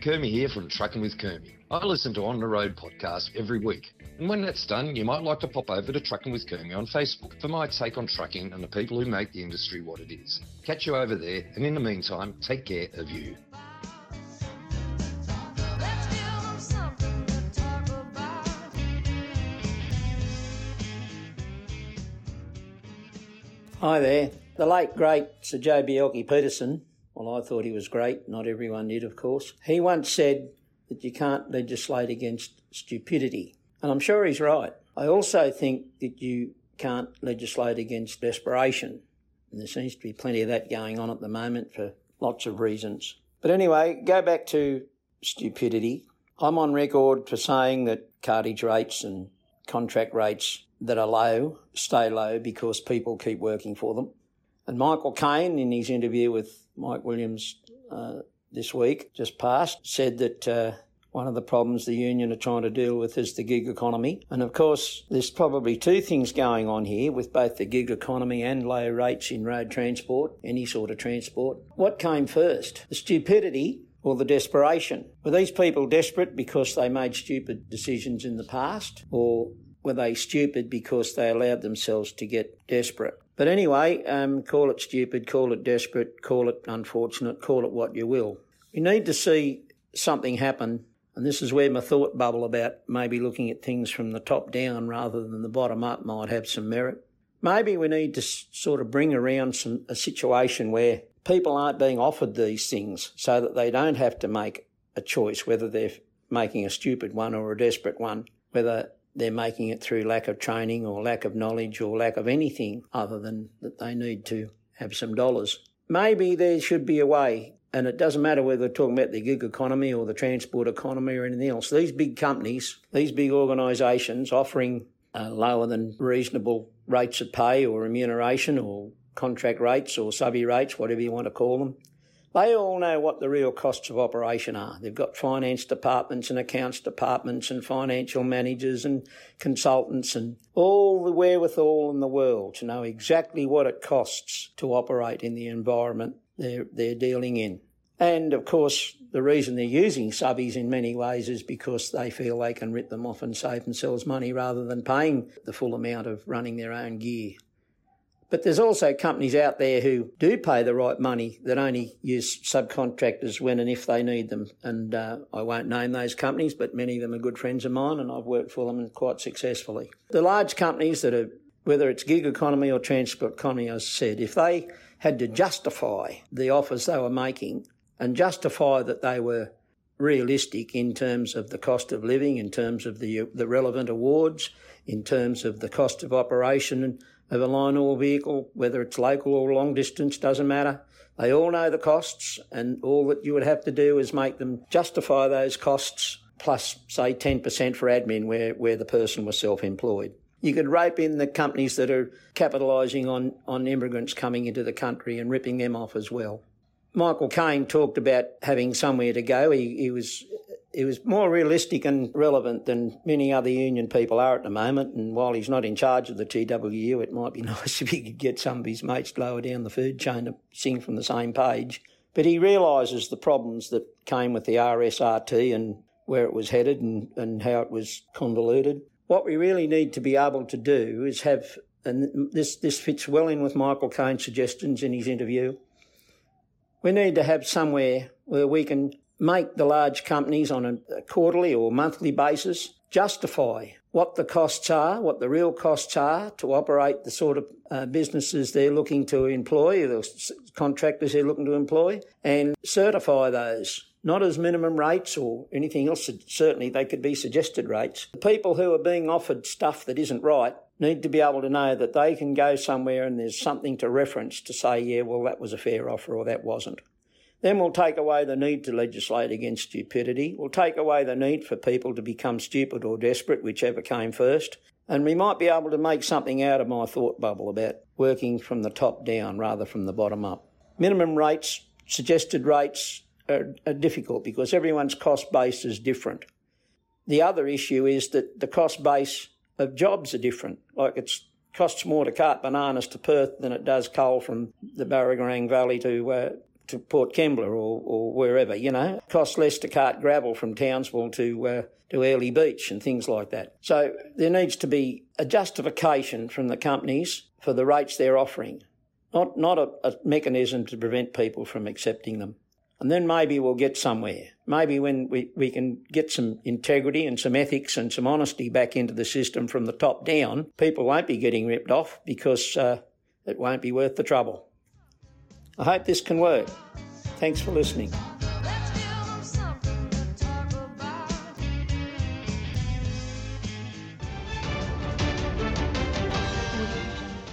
Kermie here from Trucking with Kermie. I listen to On the Road podcast every week. And when that's done, you might like to pop over to Trucking with Kermie on Facebook for my take on trucking and the people who make the industry what it is. Catch you over there, and in the meantime, take care of you. Hi there. The late, great Sir J.B. Elke-Peterson, well, I thought he was great, not everyone did, of course, he once said that you can't legislate against stupidity, and I'm sure he's right. I also think that you can't legislate against desperation, and there seems to be plenty of that going on at the moment for lots of reasons. But anyway, go back to stupidity. I'm on record for saying that cartage rates and contract rates that are low stay low because people keep working for them. And Michael Caine, in his interview with Mike Williams this week, just past, said that one of the problems the union are trying to deal with is the gig economy. And of course, there's probably two things going on here with both the gig economy and low rates in road transport, any sort of transport. What came first, the stupidity or the desperation? Were these people desperate because they made stupid decisions in the past, or were they stupid because they allowed themselves to get desperate? But anyway, call it stupid, call it desperate, call it unfortunate, call it what you will. We need to see something happen, and this is where my thought bubble about maybe looking at things from the top down rather than the bottom up might have some merit. Maybe we need to sort of bring around a situation where people aren't being offered these things so that they don't have to make a choice whether they're making a stupid one or a desperate one, whether they're making it through lack of training or lack of knowledge or lack of anything other than that they need to have some dollars. Maybe there should be a way, and it doesn't matter whether we're talking about the gig economy or the transport economy or anything else. These big companies, these big organisations offering lower than reasonable rates of pay or remuneration or contract rates or subby rates, whatever you want to call them, they all know what the real costs of operation are. They've got finance departments and accounts departments and financial managers and consultants and all the wherewithal in the world to know exactly what it costs to operate in the environment they're dealing in. And, of course, the reason they're using subbies in many ways is because they feel they can rip them off and save themselves money rather than paying the full amount of running their own gear. But there's also companies out there who do pay the right money that only use subcontractors when and if they need them. And I won't name those companies, but many of them are good friends of mine and I've worked for them and quite successfully. The large companies that are, whether it's gig economy or transport economy, as I said, if they had to justify the offers they were making and justify that they were realistic in terms of the cost of living, in terms of the relevant awards, in terms of the cost of operation and of a line haul vehicle, whether it's local or long distance, doesn't matter. They all know the costs, and all that you would have to do is make them justify those costs plus, say, 10% for admin where the person was self-employed. You could rope in the companies that are capitalising on immigrants coming into the country and ripping them off as well. Michael Caine talked about having somewhere to go. He was more realistic and relevant than many other union people are at the moment, and while he's not in charge of the TWU, it might be nice if he could get some of his mates lower down the food chain to sing from the same page. But he realises the problems that came with the RSRT and where it was headed and how it was convoluted. What we really need to be able to do is have, and this fits well in with Michael Caine's suggestions in his interview, we need to have somewhere where we can make the large companies on a quarterly or monthly basis justify what the costs are, what the real costs are to operate the sort of businesses they're looking to employ, the contractors they're looking to employ, and certify those, not as minimum rates or anything else. Certainly they could be suggested rates. The people who are being offered stuff that isn't right need to be able to know that they can go somewhere and there's something to reference to say, yeah, well, that was a fair offer or that wasn't. Then we'll take away the need to legislate against stupidity. We'll take away the need for people to become stupid or desperate, whichever came first. And we might be able to make something out of my thought bubble about working from the top down rather from the bottom up. Minimum rates, suggested rates are difficult because everyone's cost base is different. The other issue is that the cost base of jobs are different. Like it costs more to cart bananas to Perth than it does coal from the Barragarang Valley to to Port Kembla or wherever, you know. It costs less to cart gravel from Townsville to Early Beach and things like that. So there needs to be a justification from the companies for the rates they're offering, not a mechanism to prevent people from accepting them. And then maybe we'll get somewhere. Maybe when we can get some integrity and some ethics and some honesty back into the system from the top down, people won't be getting ripped off because it won't be worth the trouble. I hope this can work. Thanks for listening.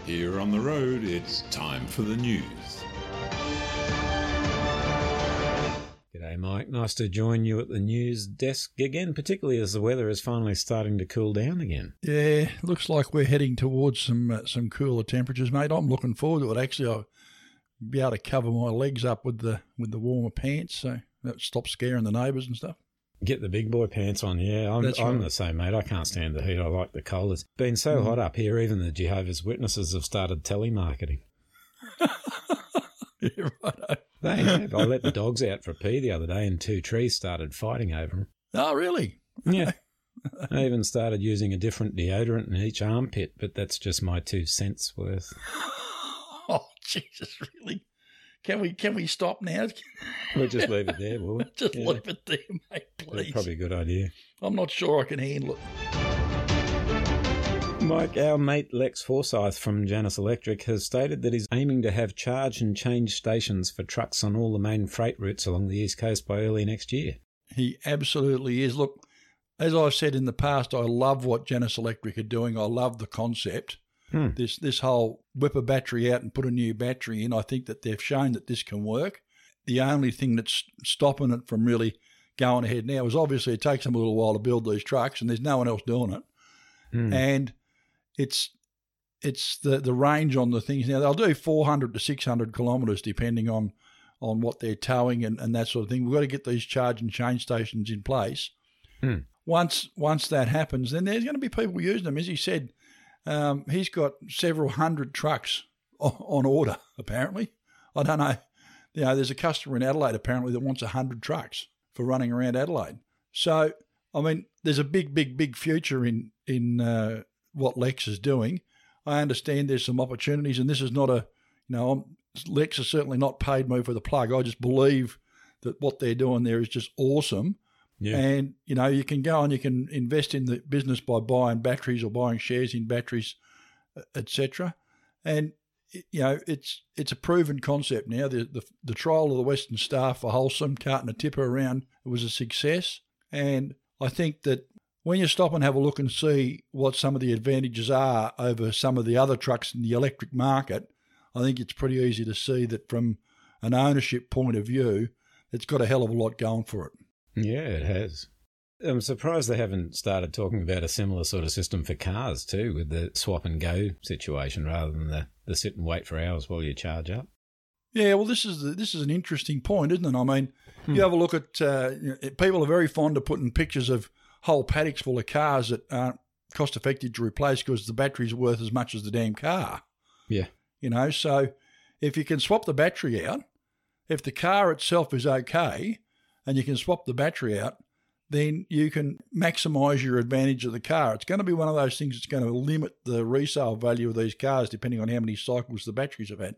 Here on the road, it's time for the news. G'day, Mike. Nice to join you at the news desk again, particularly as the weather is finally starting to cool down again. Yeah, looks like we're heading towards some cooler temperatures, mate. I'm looking forward to it. Actually, I'll be able to cover my legs up with the warmer pants, so that stops scaring the neighbours and stuff. Get the big boy pants on, yeah. I'm the same, mate. I can't stand the heat. I like the cold. It's been so hot up here, even the Jehovah's Witnesses have started telemarketing. Yeah, righto. They have. I let the dogs out for a pee the other day and two trees started fighting over them. Oh, really? Yeah. I even started using a different deodorant in each armpit, but that's just my 2 cents worth. Oh, Jesus, really? Can we stop now? We'll just leave it there, will we? Just leave it there, mate, please. That's probably a good idea. I'm not sure I can handle it. Mike, our mate Lex Forsyth from Janus Electric has stated that he's aiming to have charge and change stations for trucks on all the main freight routes along the East Coast by early next year. He absolutely is. Look, as I've said in the past, I love what Janus Electric are doing. I love the concept. This whole whip a battery out and put a new battery in, I think that they've shown that this can work. The only thing that's stopping it from really going ahead now is obviously it takes them a little while to build these trucks and there's no one else doing it. And it's the range on the things. Now, they'll do 400 to 600 kilometres depending on what they're towing and that sort of thing. We've got to get these charge and change stations in place. Once that happens, then there's going to be people using them. As he said, he's got several hundred trucks on order, apparently. I don't know. You know, there's a customer in Adelaide, apparently, that wants 100 trucks for running around Adelaide. So, I mean, there's a big, big, big future in what Lex is doing. I understand there's some opportunities, and this is not a, you know, Lex has certainly not paid me for the plug. I just believe that what they're doing there is just awesome. Yeah. And, you know, you can go and you can invest in the business by buying batteries or buying shares in batteries, etc. And, you know, it's a proven concept now. The trial of the Western Star for Wholesome, carting a tipper around, it was a success. And I think that when you stop and have a look and see what some of the advantages are over some of the other trucks in the electric market, I think it's pretty easy to see that from an ownership point of view, it's got a hell of a lot going for it. Yeah, it has. I'm surprised they haven't started talking about a similar sort of system for cars too, with the swap and go situation rather than the sit and wait for hours while you charge up. Yeah, well, this is an interesting point, isn't it? I mean, you have a look at people are very fond of putting pictures of whole paddocks full of cars that aren't cost effective to replace because the battery's worth as much as the damn car. Yeah. You know, so if you can swap the battery out, if the car itself is okay, and you can swap the battery out, then you can maximise your advantage of the car. It's going to be one of those things that's going to limit the resale value of these cars depending on how many cycles the batteries have had.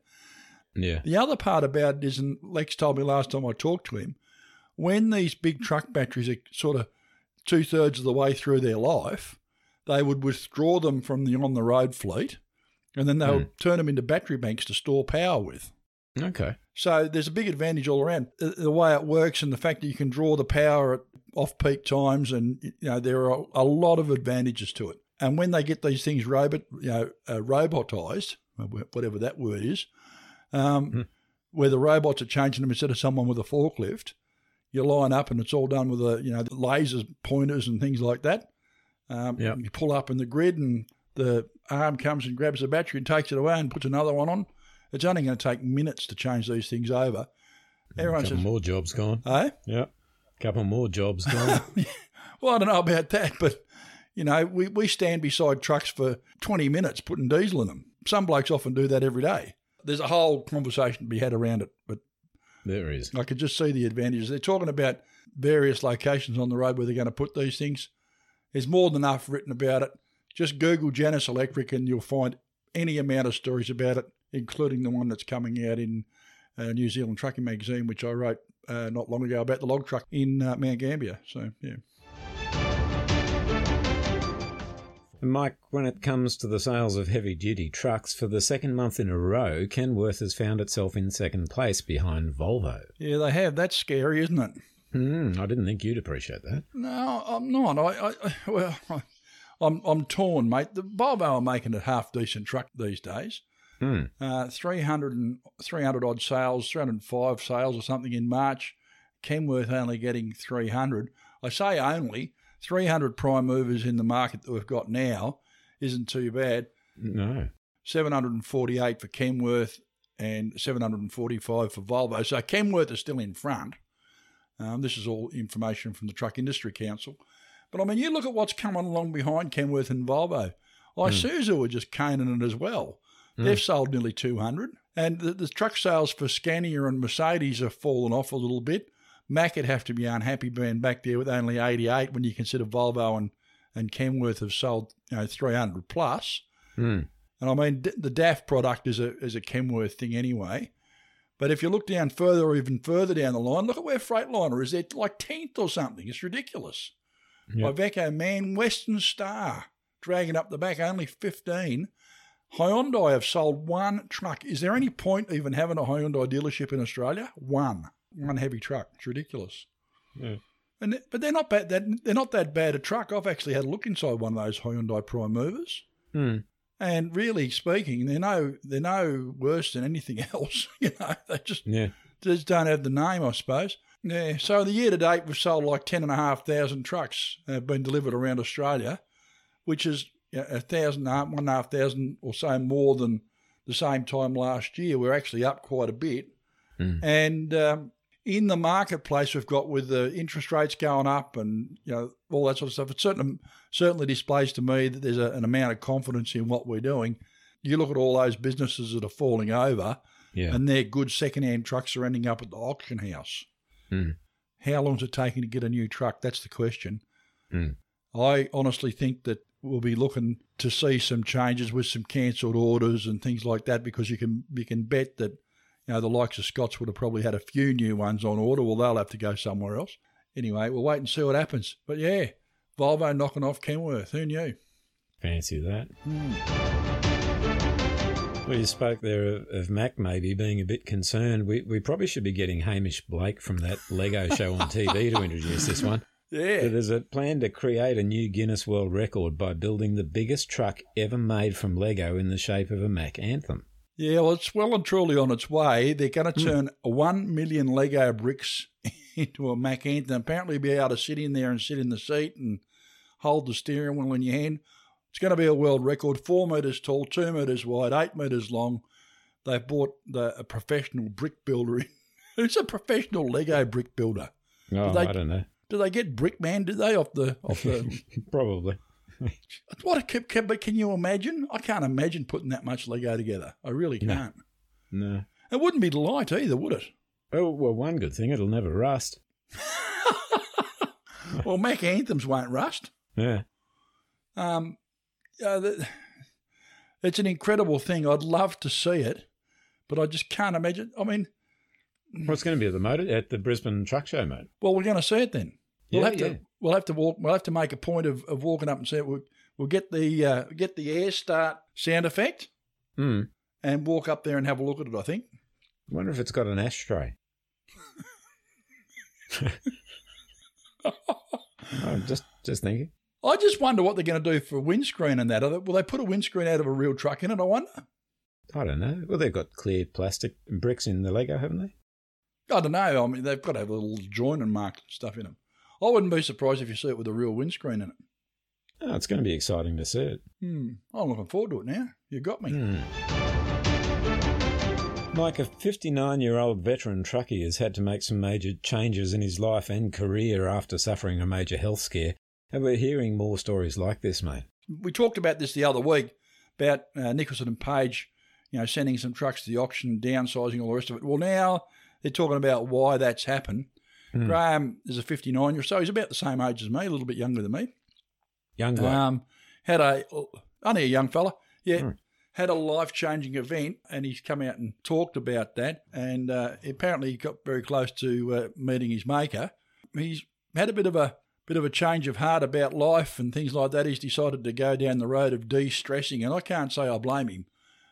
Yeah. The other part about it is, and Lex told me last time I talked to him, when these big truck batteries are sort of 2/3 of the way through their life, they would withdraw them from the on-the-road fleet and then they would turn them into battery banks to store power with. Okay. So there's a big advantage all around. The way it works and the fact that you can draw the power at off-peak times and, you know, there are a lot of advantages to it. And when they get these things robotised, whatever that word is, where the robots are changing them instead of someone with a forklift, you line up and it's all done with the lasers, pointers and things like that. You pull up in the grid and the arm comes and grabs the battery and takes it away and puts another one on. It's only going to take minutes to change these things over. Everyone says, more jobs gone. Eh? Yeah. A couple more jobs gone. Well, I don't know about that, but, you know, we stand beside trucks for 20 minutes putting diesel in them. Some blokes often do that every day. There's a whole conversation to be had around it, but There is. I could just see the advantages. They're talking about various locations on the road where they're going to put these things. There's more than enough written about it. Just Google Janus Electric and you'll find any amount of stories about it, including the one that's coming out in New Zealand Trucking Magazine, which I wrote not long ago about the log truck in Mount Gambier. So, yeah. And Mike, when it comes to the sales of heavy-duty trucks, for the second month in a row, Kenworth has found itself in second place behind Volvo. Yeah, they have. That's scary, isn't it? I didn't think you'd appreciate that. No, I'm not. I'm torn, mate. The Volvo are making a half-decent truck these days. 305 sales or something in March. Kenworth only getting 300. I say only. 300 prime movers in the market that we've got now isn't too bad. No. 748 for Kenworth and 745 for Volvo. So Kenworth is still in front. This is all information from the Truck Industry Council. But, I mean, you look at what's coming along behind Kenworth and Volvo. Isuzu are just caning it as well. They've sold nearly 200. And the truck sales for Scania and Mercedes have fallen off a little bit. Mack would have to be unhappy being back there with only 88 when you consider Volvo and Kenworth have sold 300 plus. And I mean, the DAF product is a Kenworth thing anyway. But if you look down further or even further down the line, look at where Freightliner is. It's like 10th or something. It's ridiculous. Yep. Iveco, man, Western Star, dragging up the back, only 15. Hyundai have sold one truck. Is there any point even having a Hyundai dealership in Australia? One heavy truck. It's ridiculous. Yeah. But they're not bad. They're not that bad a truck. I've actually had a look inside one of those Hyundai Prime Movers. And really speaking, they're no worse than anything else. They just don't have the name, I suppose. Yeah. So the year to date, we've sold like 10,500 trucks have been delivered around Australia, which is 1,500 or so more than the same time last year. We're actually up quite a bit. And in the marketplace, we've got with the interest rates going up and all that sort of stuff, it certainly displays to me that there's an amount of confidence in what we're doing. You look at all those businesses that are falling over, and their good second-hand trucks are ending up at the auction house. How long is it taking to get a new truck? That's the question. I honestly think that we'll be looking to see some changes with some cancelled orders and things like that, because you can bet that the likes of Scott's would have probably had a few new ones on order. Well, they'll have to go somewhere else. Anyway, we'll wait and see what happens. But yeah, Volvo knocking off Kenworth. Who knew? Fancy that. Well, you spoke there of Mac maybe being a bit concerned. We probably should be getting Hamish Blake from that Lego show on TV to introduce this one. Yeah. So there's a plan to create a new Guinness World Record by building the biggest truck ever made from Lego in the shape of a Mack Anthem. Yeah, well, it's well and truly on its way. They're going to turn 1 million Lego bricks into a Mack Anthem. Apparently, you'll be able to sit in there and sit in the seat and hold the steering wheel in your hand. It's going to be a world record, 4 metres tall, 2 metres wide, 8 metres long. They've bought a professional brick builder in. Who's a professional Lego brick builder? Oh, I don't know. Do they get brick man? Do they off the probably? But can you imagine? I can't imagine putting that much Lego together. I really can't. No. It wouldn't be light either, would it? Oh, well, one good thing, it'll never rust. Well, Mac Anthems won't rust. Yeah. It's an incredible thing. I'd love to see it, but I just can't imagine. I mean... Well, it's going to be at the Brisbane Truck Show, mate. Well, we're going to see it then. We'll have to make a point of walking up and see it. We'll get the air start sound effect and walk up there and have a look at it, I think. I wonder if it's got an ashtray. I'm just thinking. I just wonder what they're going to do for a windscreen and that. Will they put a windscreen out of a real truck in it, I wonder? I don't know. Well, they've got clear plastic bricks in the Lego, haven't they? I don't know. I mean, they've got to have a little join and mark stuff in them. I wouldn't be surprised if you see it with a real windscreen in it. Oh, it's going to be exciting to see it. I'm looking forward to it now. You got me. Mike, a 59-year-old veteran truckie has had to make some major changes in his life and career after suffering a major health scare. And we're hearing more stories like this, mate. We talked about this the other week, about Nicholson and Page, sending some trucks to the auction, downsizing, all the rest of it. Well, now They're talking about why that's happened. Mm. Graham is a 59-year-old, so he's about the same age as me, a little bit younger than me. Young guy. Had a – only a young fella, yeah. Mm. Had a life-changing event, and he's come out and talked about that, and apparently he got very close to meeting his maker. He's had a bit of a change of heart about life and things like that. He's decided to go down the road of de-stressing, and I can't say I blame him.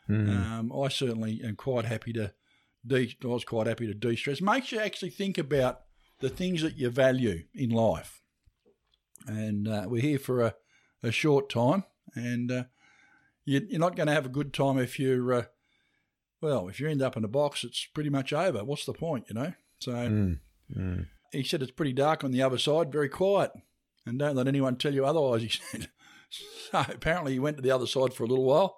Mm. I certainly am quite happy to de-stress. It makes you actually think about the things that you value in life. And we're here for a short time, and you're not going to have a good time if you're, well, if you end up in a box, it's pretty much over. What's the point, you know? So he said it's pretty dark on the other side, very quiet, and don't let anyone tell you otherwise, he said. So apparently he went to the other side for a little while,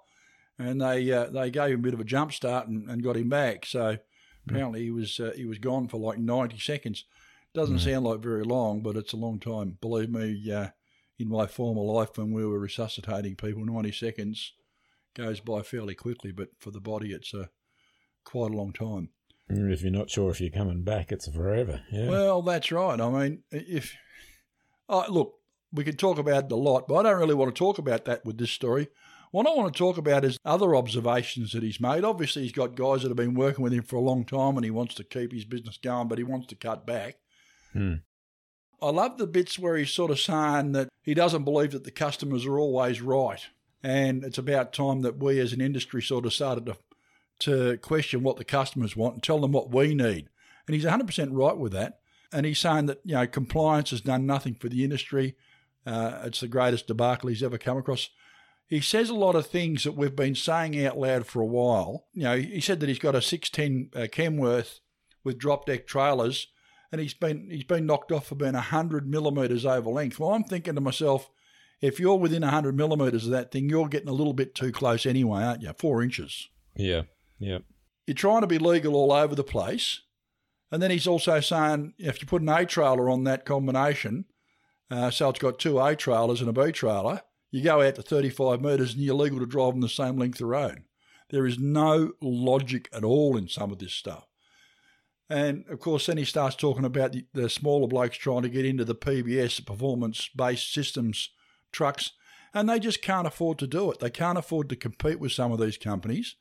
and they gave him a bit of a jump start and got him back. So apparently he was gone for like 90 seconds. Doesn't sound like very long, but it's a long time. Believe me, in my former life when we were resuscitating people, 90 seconds goes by fairly quickly, but for the body it's quite a long time. If you're not sure if you're coming back, it's forever. Yeah. Well, that's right. I mean, look, we could talk about it a lot, but I don't really want to talk about that with this story. What I want to talk about is other observations that he's made. Obviously, he's got guys that have been working with him for a long time and he wants to keep his business going, but he wants to cut back. Mm. I love the bits where he's sort of saying that he doesn't believe that the customers are always right, and it's about time that we as an industry sort of started to question what the customers want and tell them what we need. And he's 100% right with that. And he's saying that, you know, compliance has done nothing for the industry. It's the greatest debacle he's ever come across. He says a lot of things that we've been saying out loud for a while. You know, he said that he's got a 610 Kenworth with drop deck trailers, and he's been knocked off for being 100 millimetres over length. Well, I'm thinking to myself, if you're within 100 millimetres of that thing, you're getting a little bit too close anyway, aren't you? 4 inches. Yeah. Yeah, you're trying to be legal all over the place. And then he's also saying if you put an A trailer on that combination, so it's got two A trailers and a B trailer, you go out to 35 metres and you're legal to drive on the same length of road. There is no logic at all in some of this stuff. And, of course, then he starts talking about the smaller blokes trying to get into the PBS, the performance-based systems trucks, and they just can't afford to do it. They can't afford to compete with some of these companies.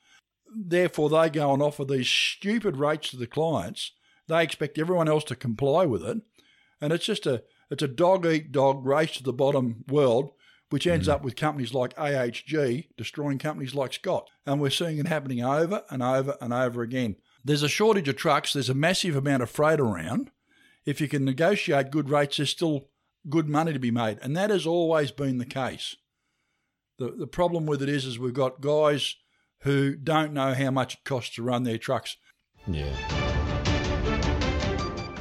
Therefore, they go and offer these stupid rates to the clients. They expect everyone else to comply with it. And it's just a dog-eat-dog race to the bottom world, which ends up with companies like AHG destroying companies like Scott. And we're seeing it happening over and over and over again. There's a shortage of trucks. There's a massive amount of freight around. If you can negotiate good rates, there's still good money to be made. And that has always been the case. The problem with it is we've got guys who don't know how much it costs to run their trucks. Yeah.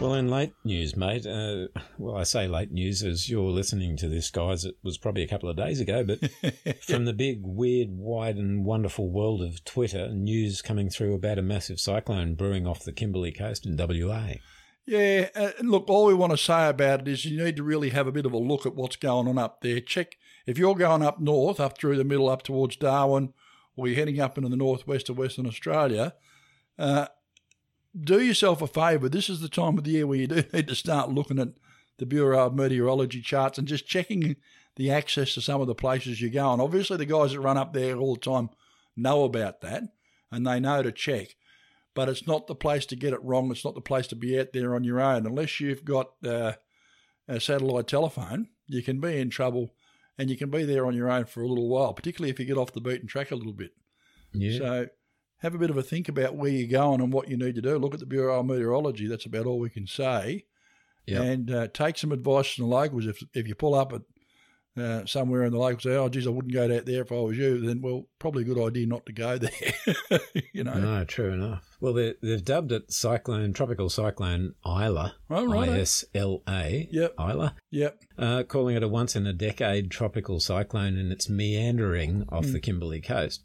Well, in late news, mate, I say late news as you're listening to this, guys, it was probably a couple of days ago, but from the big, weird, wide and wonderful world of Twitter, news coming through about a massive cyclone brewing off the Kimberley coast in WA. Yeah, look, all we want to say about it is you need to really have a bit of a look at what's going on up there. Check, if you're going up north, up through the middle, up towards Darwin, or you're heading up into the northwest of Western Australia, do yourself a favour. This is the time of the year where you do need to start looking at the Bureau of Meteorology charts and just checking the access to some of the places you're going. Obviously, the guys that run up there all the time know about that and they know to check, but it's not the place to get it wrong. It's not the place to be out there on your own. Unless you've got a satellite telephone, you can be in trouble. And you can be there on your own for a little while, particularly if you get off the beaten track a little bit. Yeah. So have a bit of a think about where you're going and what you need to do. Look at the Bureau of Meteorology. That's about all we can say. Yep. And take some advice from the locals. If you pull up at somewhere and the locals say, oh, geez, I wouldn't go out there if I was you, then, well, probably a good idea not to go there. You know. No, true enough. Well, they've dubbed it Tropical Cyclone Isla, oh, right. ISLA, yep. Isla, yep. Calling it a once-in-a-decade tropical cyclone and its meandering off the Kimberley coast,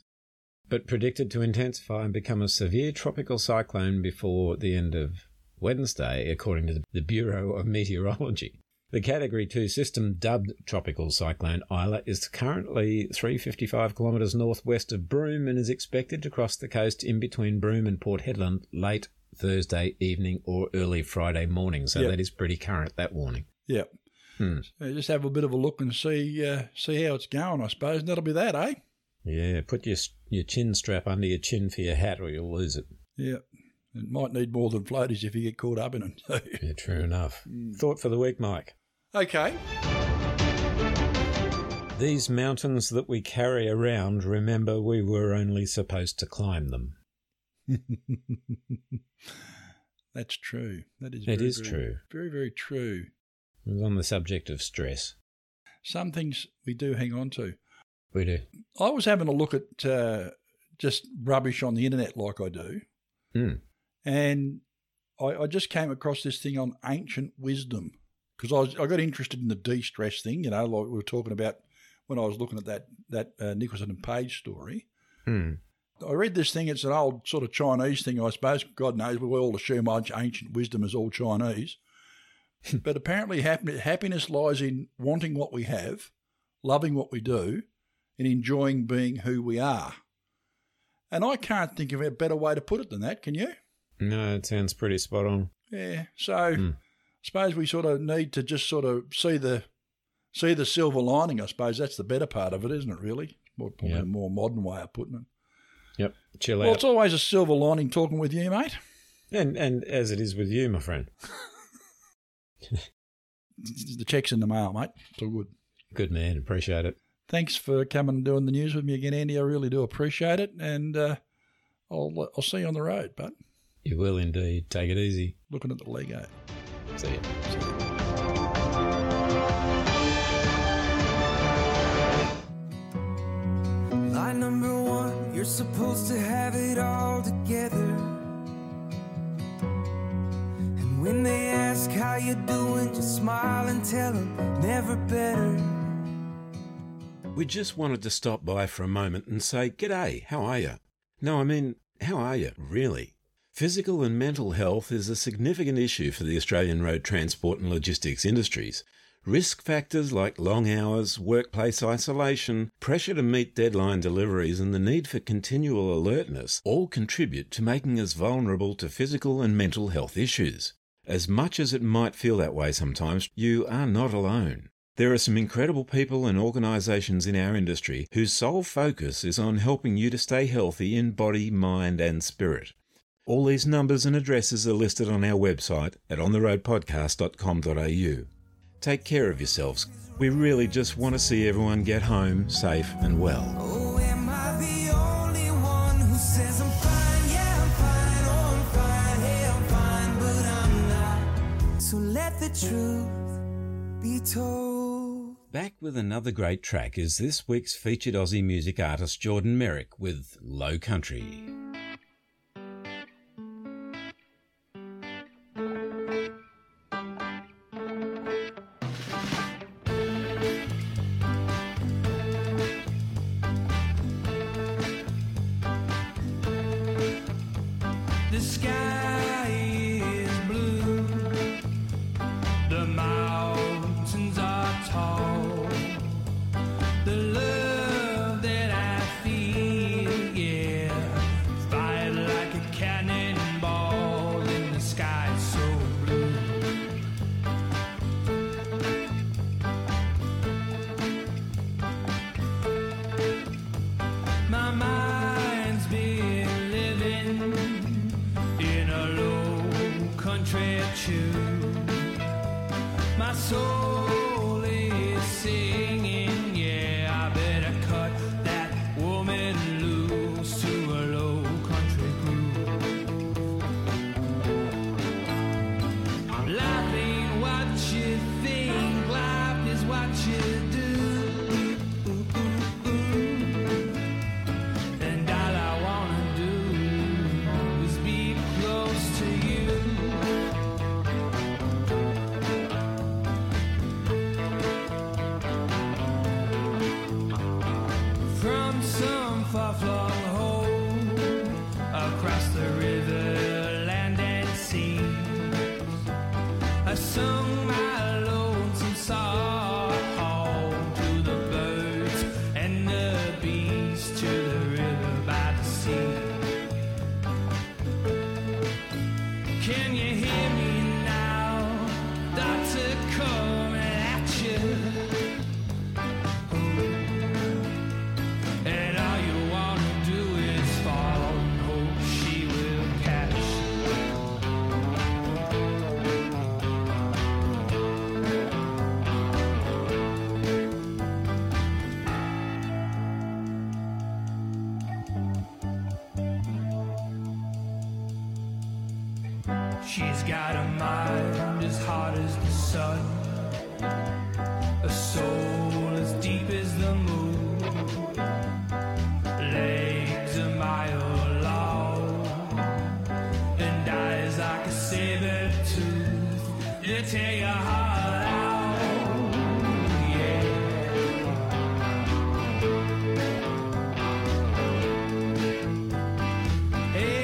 but predicted to intensify and become a severe tropical cyclone before the end of Wednesday, according to the Bureau of Meteorology. The Category 2 system, dubbed Tropical Cyclone Isla, is currently 355 kilometres northwest of Broome and is expected to cross the coast in between Broome and Port Hedland late Thursday evening or early Friday morning. So that is pretty current, that warning. Yep. Hmm. So just have a bit of a look and see how it's going, I suppose, and that'll be that, eh? Yeah, put your chin strap under your chin for your hat or you'll lose it. Yeah, it might need more than floaties if you get caught up in it. So. Yeah, true enough. Mm. Thought for the week, Mike. Okay. These mountains that we carry around, remember we were only supposed to climb them. That's true. That is very, very true. Very, very true. It was on the subject of stress. Some things we do hang on to. We do. I was having a look at just rubbish on the internet like I do. Mm. And I just came across this thing on ancient wisdom because I got interested in the de-stress thing, you know, like we were talking about when I was looking at that Nicholson and Page story. Mm. I read this thing. It's an old sort of Chinese thing, I suppose. God knows, we all assume ancient wisdom is all Chinese. But apparently happiness lies in wanting what we have, loving what we do, and enjoying being who we are. And I can't think of a better way to put it than that, can you? No, it sounds pretty spot on. Yeah, so I suppose we sort of need to just sort of see the silver lining, I suppose. That's the better part of it, isn't it, really? Probably a more modern way of putting it. Yep, chill out. Well, it's always a silver lining talking with you, mate. And as it is with you, my friend. The check's in the mail, mate. It's all good. Good man, appreciate it. Thanks for coming and doing the news with me again, Andy. I really do appreciate it, and I'll see you on the road, bud. You will indeed. Take it easy. Looking at the Lego. See you. See you. Lie number one, you're supposed to have it all together. And when they ask how you're doing, just smile and tell them never better. We just wanted to stop by for a moment and say, g'day, how are you? No, I mean, how are you, really? Physical and mental health is a significant issue for the Australian road transport and logistics industries. Risk factors like long hours, workplace isolation, pressure to meet deadline deliveries, and the need for continual alertness all contribute to making us vulnerable to physical and mental health issues. As much as it might feel that way sometimes, you are not alone. There are some incredible people and organisations in our industry whose sole focus is on helping you to stay healthy in body, mind and spirit. All these numbers and addresses are listed on our website at ontheroadpodcast.com.au. Take care of yourselves. We really just want to see everyone get home safe and well. Oh, am I the only one who says I'm fine? Yeah, I'm fine. Oh, I'm fine. Hey, I'm fine, but I'm not. So let the truth be told. Back with another great track is this week's featured Aussie music artist Jordan Merrick with Low Country. To the river by the sea. She's got a mind as hot as the sun, a soul as deep as the moon, legs a mile long, and eyes like a saber tooth. They tear your heart out, yeah. Hey,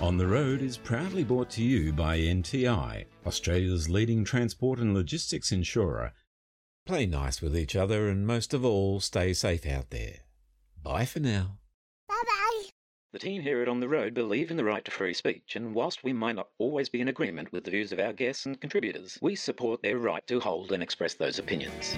On the Road is proudly brought to you by NTI, Australia's leading transport and logistics insurer. Play nice with each other and most of all, stay safe out there. Bye for now. Bye-bye. The team here at On the Road believe in the right to free speech, and whilst we might not always be in agreement with the views of our guests and contributors, we support their right to hold and express those opinions.